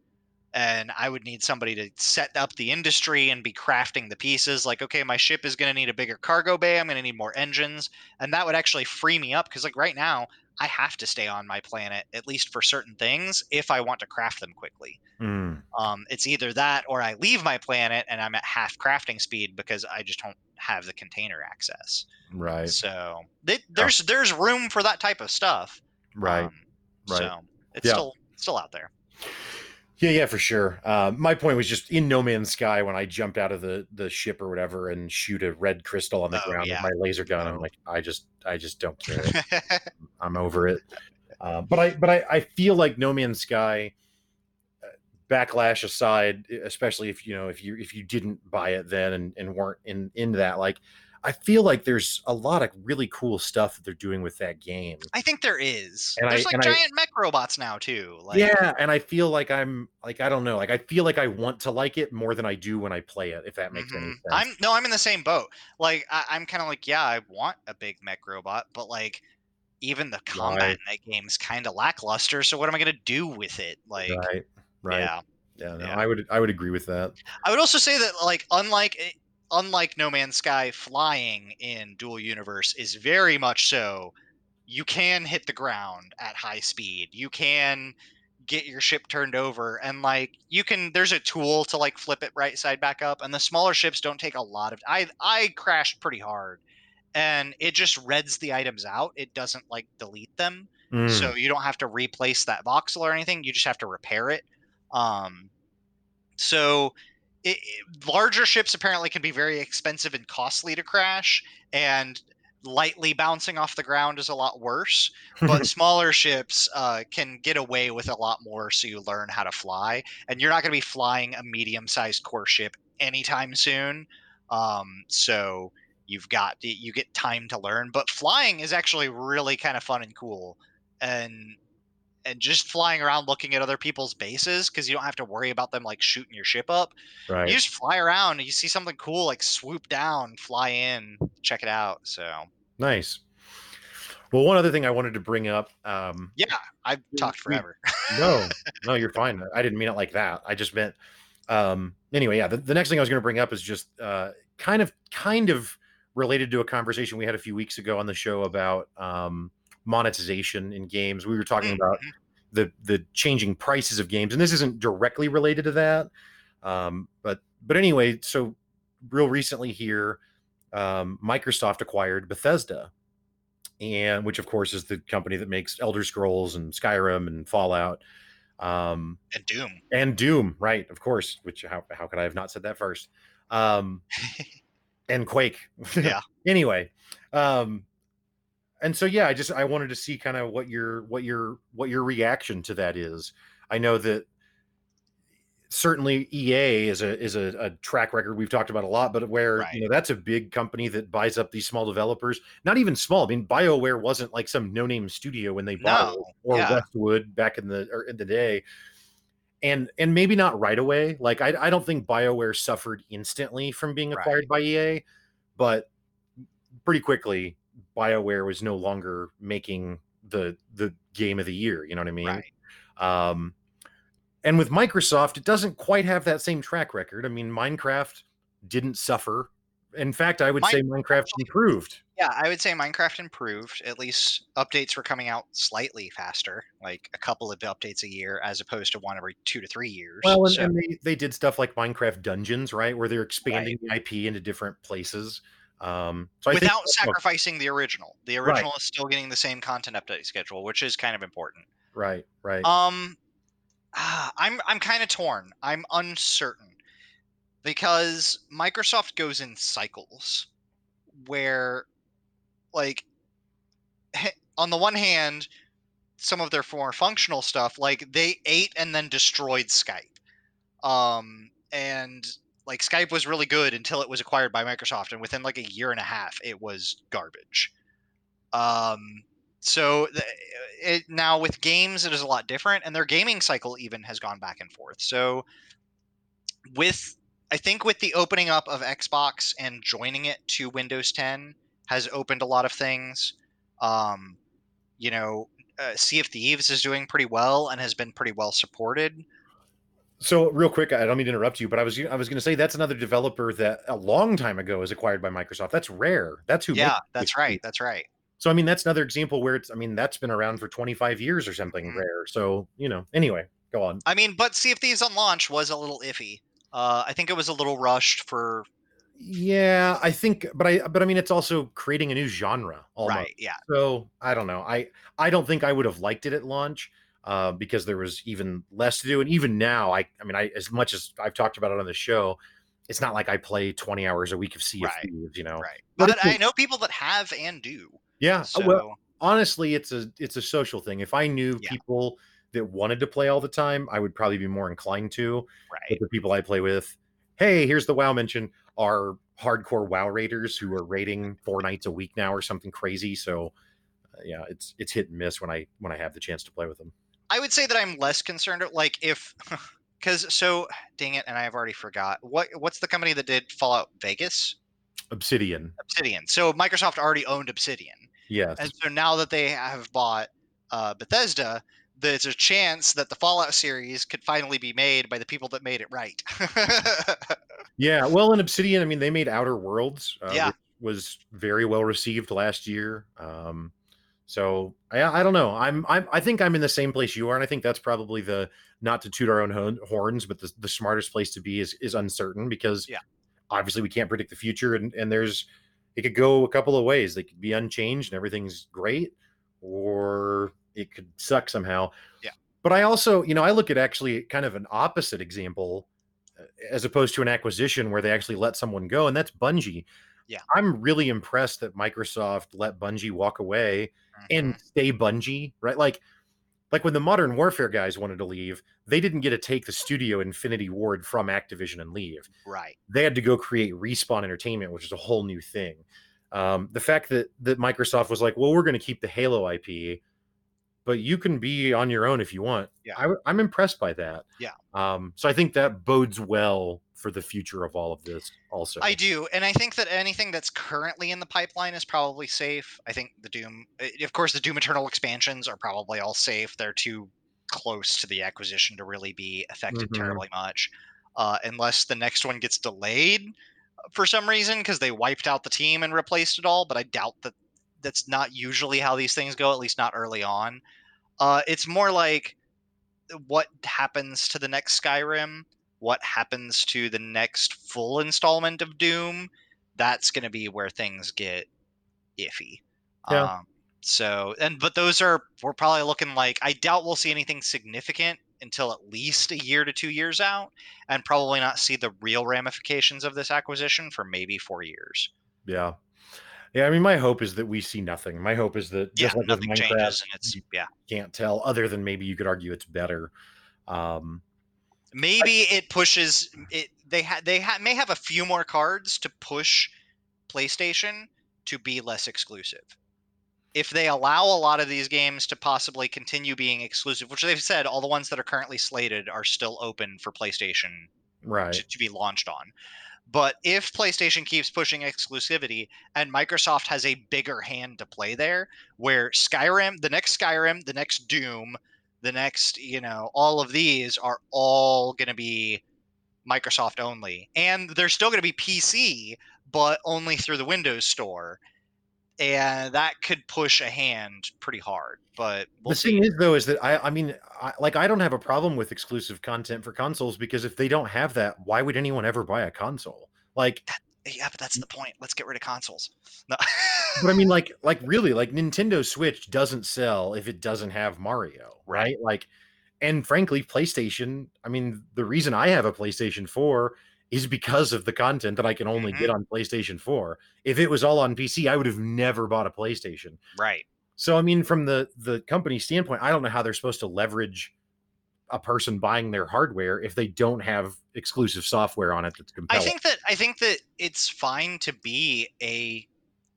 and I would need somebody to set up the industry and be crafting the pieces. Like, okay, my ship is going to need a bigger cargo bay. I'm going to need more engines. And that would actually free me up because, like, right now, I have to stay on my planet, at least for certain things, if I want to craft them quickly. Mm. Um, it's either that or I leave my planet and I'm at half crafting speed because I just don't have the container access. Right. So they, there's there's room for that type of stuff. Right. Um, right. So it's yeah. still still out there. Yeah, yeah, for sure. Uh, my point was just in No Man's Sky when I jumped out of the, the ship or whatever and shoot a red crystal on the oh, ground yeah. with my laser gun. Oh. I'm like, I just, I just don't care. I'm over it. Uh, but I, but I, I feel like No Man's Sky backlash aside, especially if you know if you if you didn't buy it then and, and weren't in into that, like I feel like there's a lot of really cool stuff that they're doing with that game. I think there is. And there's I, like and giant I, mech robots now too. Like, yeah, and I feel like I'm like I don't know, like I feel like I want to like it more than I do when I play it. If that makes mm-hmm. any sense. I'm no, I'm in the same boat. Like I, I'm kind of like yeah, I want a big mech robot, but like even the combat right. in that game is kind of lackluster. So what am I gonna do with it? Like right, right, yeah, yeah. No, yeah. I would I would agree with that. I would also say that like unlike. It, Unlike No Man's Sky, flying in Dual Universe is very much so. You can hit the ground at high speed. You can get your ship turned over, and like you can. There's a tool to like flip it right side back up, and the smaller ships don't take a lot of. I I crashed pretty hard, and it just reads the items out. It doesn't like delete them, mm. so you don't have to replace that voxel or anything. You just have to repair it. Um, so. It, it, larger ships apparently can be very expensive and costly to crash, and lightly bouncing off the ground is a lot worse, but smaller ships uh, can get away with a lot more, so you learn how to fly, and you're not going to be flying a medium-sized core ship anytime soon, um, so you've got you get time to learn, but flying is actually really kind of fun and cool, and and just flying around looking at other people's bases, because you don't have to worry about them like shooting your ship up. Right. You just fly around and you see something cool, like swoop down, fly in, check it out. So nice. Well, one other thing I wanted to bring up. Um, yeah, I've talked forever. no, no, you're fine. I didn't mean it like that. I just meant um, anyway. Yeah. The, the next thing I was going to bring up is just uh, kind of, kind of related to a conversation we had a few weeks ago on the show about um, monetization in games. We were talking about the the changing prices of games, and this isn't directly related to that, um but but anyway, so real recently here, um Microsoft acquired Bethesda, and which of course is the company that makes Elder Scrolls and Skyrim and Fallout, um and Doom and Doom right, of course, which how, how could I have not said that first, um and Quake. Yeah. Anyway, um and so, yeah, I just I wanted to see kind of what your what your what your reaction to that is. I know that certainly E A is a is a, a track record we've talked about a lot, but where right. you know that's a big company that buys up these small developers. Not even small. I mean, BioWare wasn't like some no name studio when they bought no. it, or yeah. Westwood back in the or in the day. And and maybe not right away. Like I I don't think BioWare suffered instantly from being acquired right. by E A, but pretty quickly. BioWare was no longer making the the game of the year, you know what I mean? Right. Um, and with Microsoft, it doesn't quite have that same track record. I mean, Minecraft didn't suffer. In fact, I would Mine- say Minecraft improved. Yeah, I would say Minecraft improved. At least updates were coming out slightly faster, like a couple of updates a year as opposed to one every two to three years. Well, and, so. and they, they did stuff like Minecraft Dungeons, right? Where they're expanding right. the I P into different places. Um, so without I think, sacrificing the original, the original right. is still getting the same content update schedule, which is kind of important. Right. Right. Um, ah, I'm, I'm kind of torn. I'm uncertain because Microsoft goes in cycles where like on the one hand, some of their more functional stuff, like they ate and then destroyed Skype. Um, and Like Skype was really good until it was acquired by Microsoft, and within like a year and a half, it was garbage. Um, so th- it, now with games, it is a lot different, and their gaming cycle even has gone back and forth. So with I think with the opening up of Xbox and joining it to Windows ten has opened a lot of things. Um, you know, uh, Sea of Thieves is doing pretty well and has been pretty well supported. So real quick, I don't mean to interrupt you, but I was I was going to say that's another developer that a long time ago was acquired by Microsoft. That's Rare. That's who. Yeah, that's right. That's right. So I mean, that's another example where it's. I mean, that's been around for twenty-five years or something. Mm-hmm. Rare. So you know. Anyway, go on. I mean, but Sea of Thieves on launch was a little iffy. Uh, I think it was a little rushed for. Yeah, I think, but I but I mean, it's also creating a new genre. Almost. Right. Yeah. So I don't know. I I don't think I would have liked it at launch. Uh, because there was even less to do. And even now, I I mean, I as much as I've talked about it on the show, it's not like I play twenty hours a week of Sea of Thieves, you know? Right. But, but I know people that have and do. Yeah. So. Well, honestly, it's a, it's a social thing. If I knew yeah. people that wanted to play all the time, I would probably be more inclined to. Right. But the people I play with, hey, here's the WoW mention, are hardcore WoW raiders who are raiding four nights a week now or something crazy. So uh, yeah, it's it's hit and miss when I when I have the chance to play with them. I would say that I'm less concerned, like if, because so dang it, and I've already forgot what what's the company that did Fallout Vegas? Obsidian. Obsidian. So Microsoft already owned Obsidian. Yes. And so now that they have bought uh, Bethesda, there's a chance that the Fallout series could finally be made by the people that made it right. Yeah, well, in Obsidian, I mean, they made Outer Worlds. Uh, yeah, which was very well received last year. Um, so I, I don't know. I'm, I'm I think I'm in the same place you are, and I think that's probably the, not to toot our own horns, but the, the smartest place to be is is uncertain, because yeah. Obviously we can't predict the future, and, and there's it could go a couple of ways. They could be unchanged and everything's great, or it could suck somehow. Yeah. But I also, you know, I look at actually kind of an opposite example as opposed to an acquisition where they actually let someone go, and that's Bungie. Yeah. I'm really impressed that Microsoft let Bungie walk away mm-hmm. and stay Bungie, right? Like, like when the Modern Warfare guys wanted to leave, they didn't get to take the studio Infinity Ward from Activision and leave. Right. They had to go create Respawn Entertainment, which is a whole new thing. Um, the fact that that Microsoft was like, well, we're going to keep the Halo I P, but you can be on your own if you want. Yeah. I, I'm impressed by that. Yeah. Um, so I think that bodes well for the future of all of this also. I do. And I think that anything that's currently in the pipeline is probably safe. I think the Doom, of course, the Doom Eternal expansions are probably all safe. They're too close to the acquisition to really be affected mm-hmm. terribly much. Uh, unless the next one gets delayed for some reason, because they wiped out the team and replaced it all. But I doubt that. That's not usually how these things go, at least not early on. Uh, it's more like what happens to the next Skyrim, what happens to the next full installment of Doom. That's going to be where things get iffy. Yeah. Um, so, and but those are, we're probably looking like, I doubt we'll see anything significant until at least a year to two years out, and probably not see the real ramifications of this acquisition for maybe four years. Yeah. Yeah, I mean, my hope is that we see nothing. My hope is that just yeah, like nothing Minecraft, changes, and it's yeah, you can't tell. Other than maybe you could argue it's better. Um, maybe I, it pushes it. They ha- they ha- may have a few more cards to push PlayStation to be less exclusive. If they allow a lot of these games to possibly continue being exclusive, which they've said all the ones that are currently slated are still open for PlayStation right. to, to be launched on. But if PlayStation keeps pushing exclusivity, and Microsoft has a bigger hand to play there, where Skyrim, the next Skyrim, the next Doom, the next, you know, all of these are all going to be Microsoft only. And they're still going to be P C, but only through the Windows Store. And that could push a hand pretty hard. But we'll the see. Thing is, though, is that I, I mean, I, like, I don't have a problem with exclusive content for consoles, because if they don't have that, why would anyone ever buy a console? Like, that, yeah, but that's the point. Let's get rid of consoles. No. But I mean, like, like really, like Nintendo Switch doesn't sell if it doesn't have Mario, right? Like, and frankly, PlayStation. I mean, the reason I have a PlayStation four. Is because of the content that I can only mm-hmm. get on PlayStation four. If it was all on P C, I would have never bought a PlayStation. Right. So, I mean, from the, the company standpoint, I don't know how they're supposed to leverage a person buying their hardware if they don't have exclusive software on it that's compelling. I think that I think that it's fine to be a...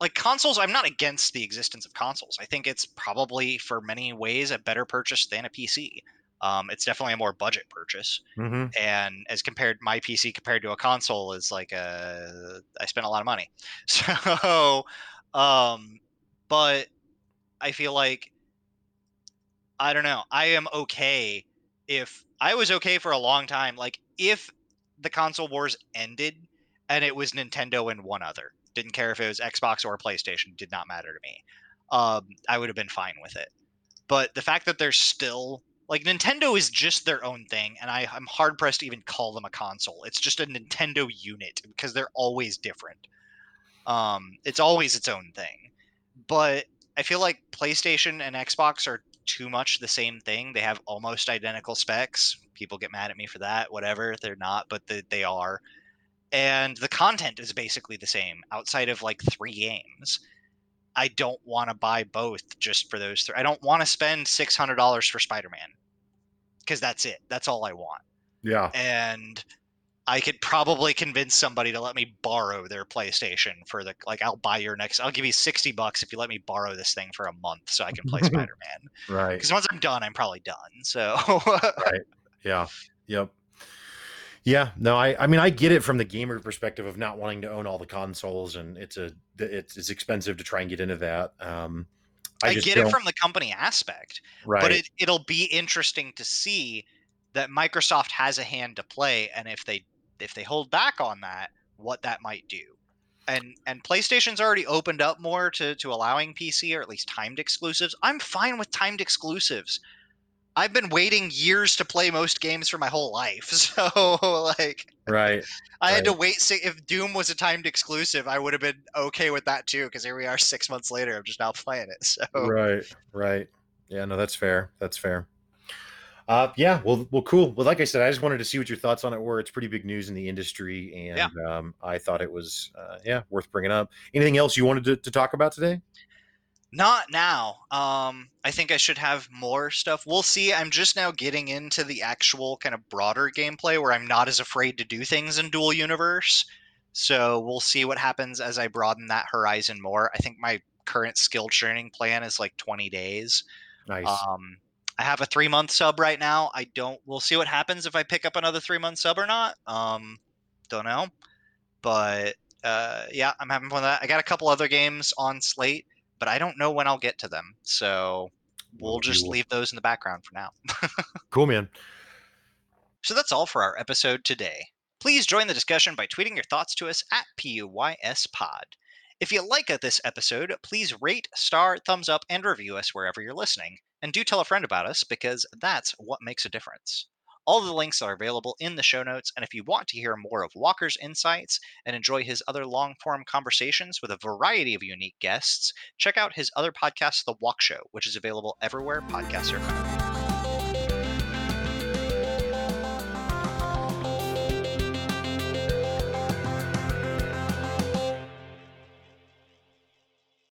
Like, consoles, I'm not against the existence of consoles. I think it's probably, for many ways, a better purchase than a P C. Um, it's definitely a more budget purchase, mm-hmm. and as compared, my P C compared to a console is like a I spent a lot of money. So, um, but I feel like I don't know. I am okay if I was okay for a long time. Like if the console wars ended and it was Nintendo and one other, didn't care if it was Xbox or PlayStation, did not matter to me. Um, I would have been fine with it. But the fact that there's still like Nintendo is just their own thing, and I, I'm hard pressed to even call them a console. It's just a Nintendo unit because they're always different. Um, it's always its own thing. But I feel like PlayStation and Xbox are too much the same thing. They have almost identical specs. People get mad at me for that, whatever. They're not, but the, they are. And the content is basically the same outside of like three games. I don't want to buy both just for those three. I don't want to spend six hundred dollars for Spider-Man. because that's it. That's all I want. Yeah. And I could probably convince somebody to let me borrow their PlayStation for the, like, I'll buy your next, I'll give you sixty bucks if you let me borrow this thing for a month so I can play Spider-Man. Right. Because once I'm done, I'm probably done. So. Right. Yeah. Yep. Yeah. No, I, I mean, I get it from the gamer perspective of not wanting to own all the consoles, and it's a, it's, it's expensive to try and get into that. Um, I, I get don't... it from the company aspect, right. But it, it'll be interesting to see that Microsoft has a hand to play. And if they, if they hold back on that, what that might do. And, and PlayStation's already opened up more to, to allowing P C or at least timed exclusives. I'm fine with timed exclusives. I've been waiting years to play most games for my whole life. So like, right. I right. had to wait. So if Doom was a timed exclusive, I would have been okay with that too. Cause here we are six months later, I'm just now playing it. So right. Right. Yeah, no, that's fair. That's fair. Uh, yeah. Well, well, cool. Well, like I said, I just wanted to see what your thoughts on it were. It's pretty big news in the industry, and yeah. um, I thought it was, uh, yeah, worth bringing up. Anything else you wanted to, to talk about today? Not now. Um, I think I should have more stuff. We'll see. I'm just now getting into the actual kind of broader gameplay where I'm not as afraid to do things in Dual Universe. So we'll see what happens as I broaden that horizon more. I think my current skill training plan is like twenty days. Nice. Um, I have a three month sub right now. I don't, we'll see what happens if I pick up another three month sub or not. Um, don't know, but, uh, yeah, I'm having fun with that. I got a couple other games on slate, but I don't know when I'll get to them. So we'll just leave those in the background for now. Cool, man. So that's all for our episode today. Please join the discussion by tweeting your thoughts to us at P U Y S Pod. If you like this episode, please rate, star, thumbs up, and review us wherever you're listening. And do tell a friend about us, because that's what makes a difference. All the links are available in the show notes, and if you want to hear more of Walker's insights and enjoy his other long-form conversations with a variety of unique guests, check out his other podcast, The Walk Show, which is available everywhere podcasts are found.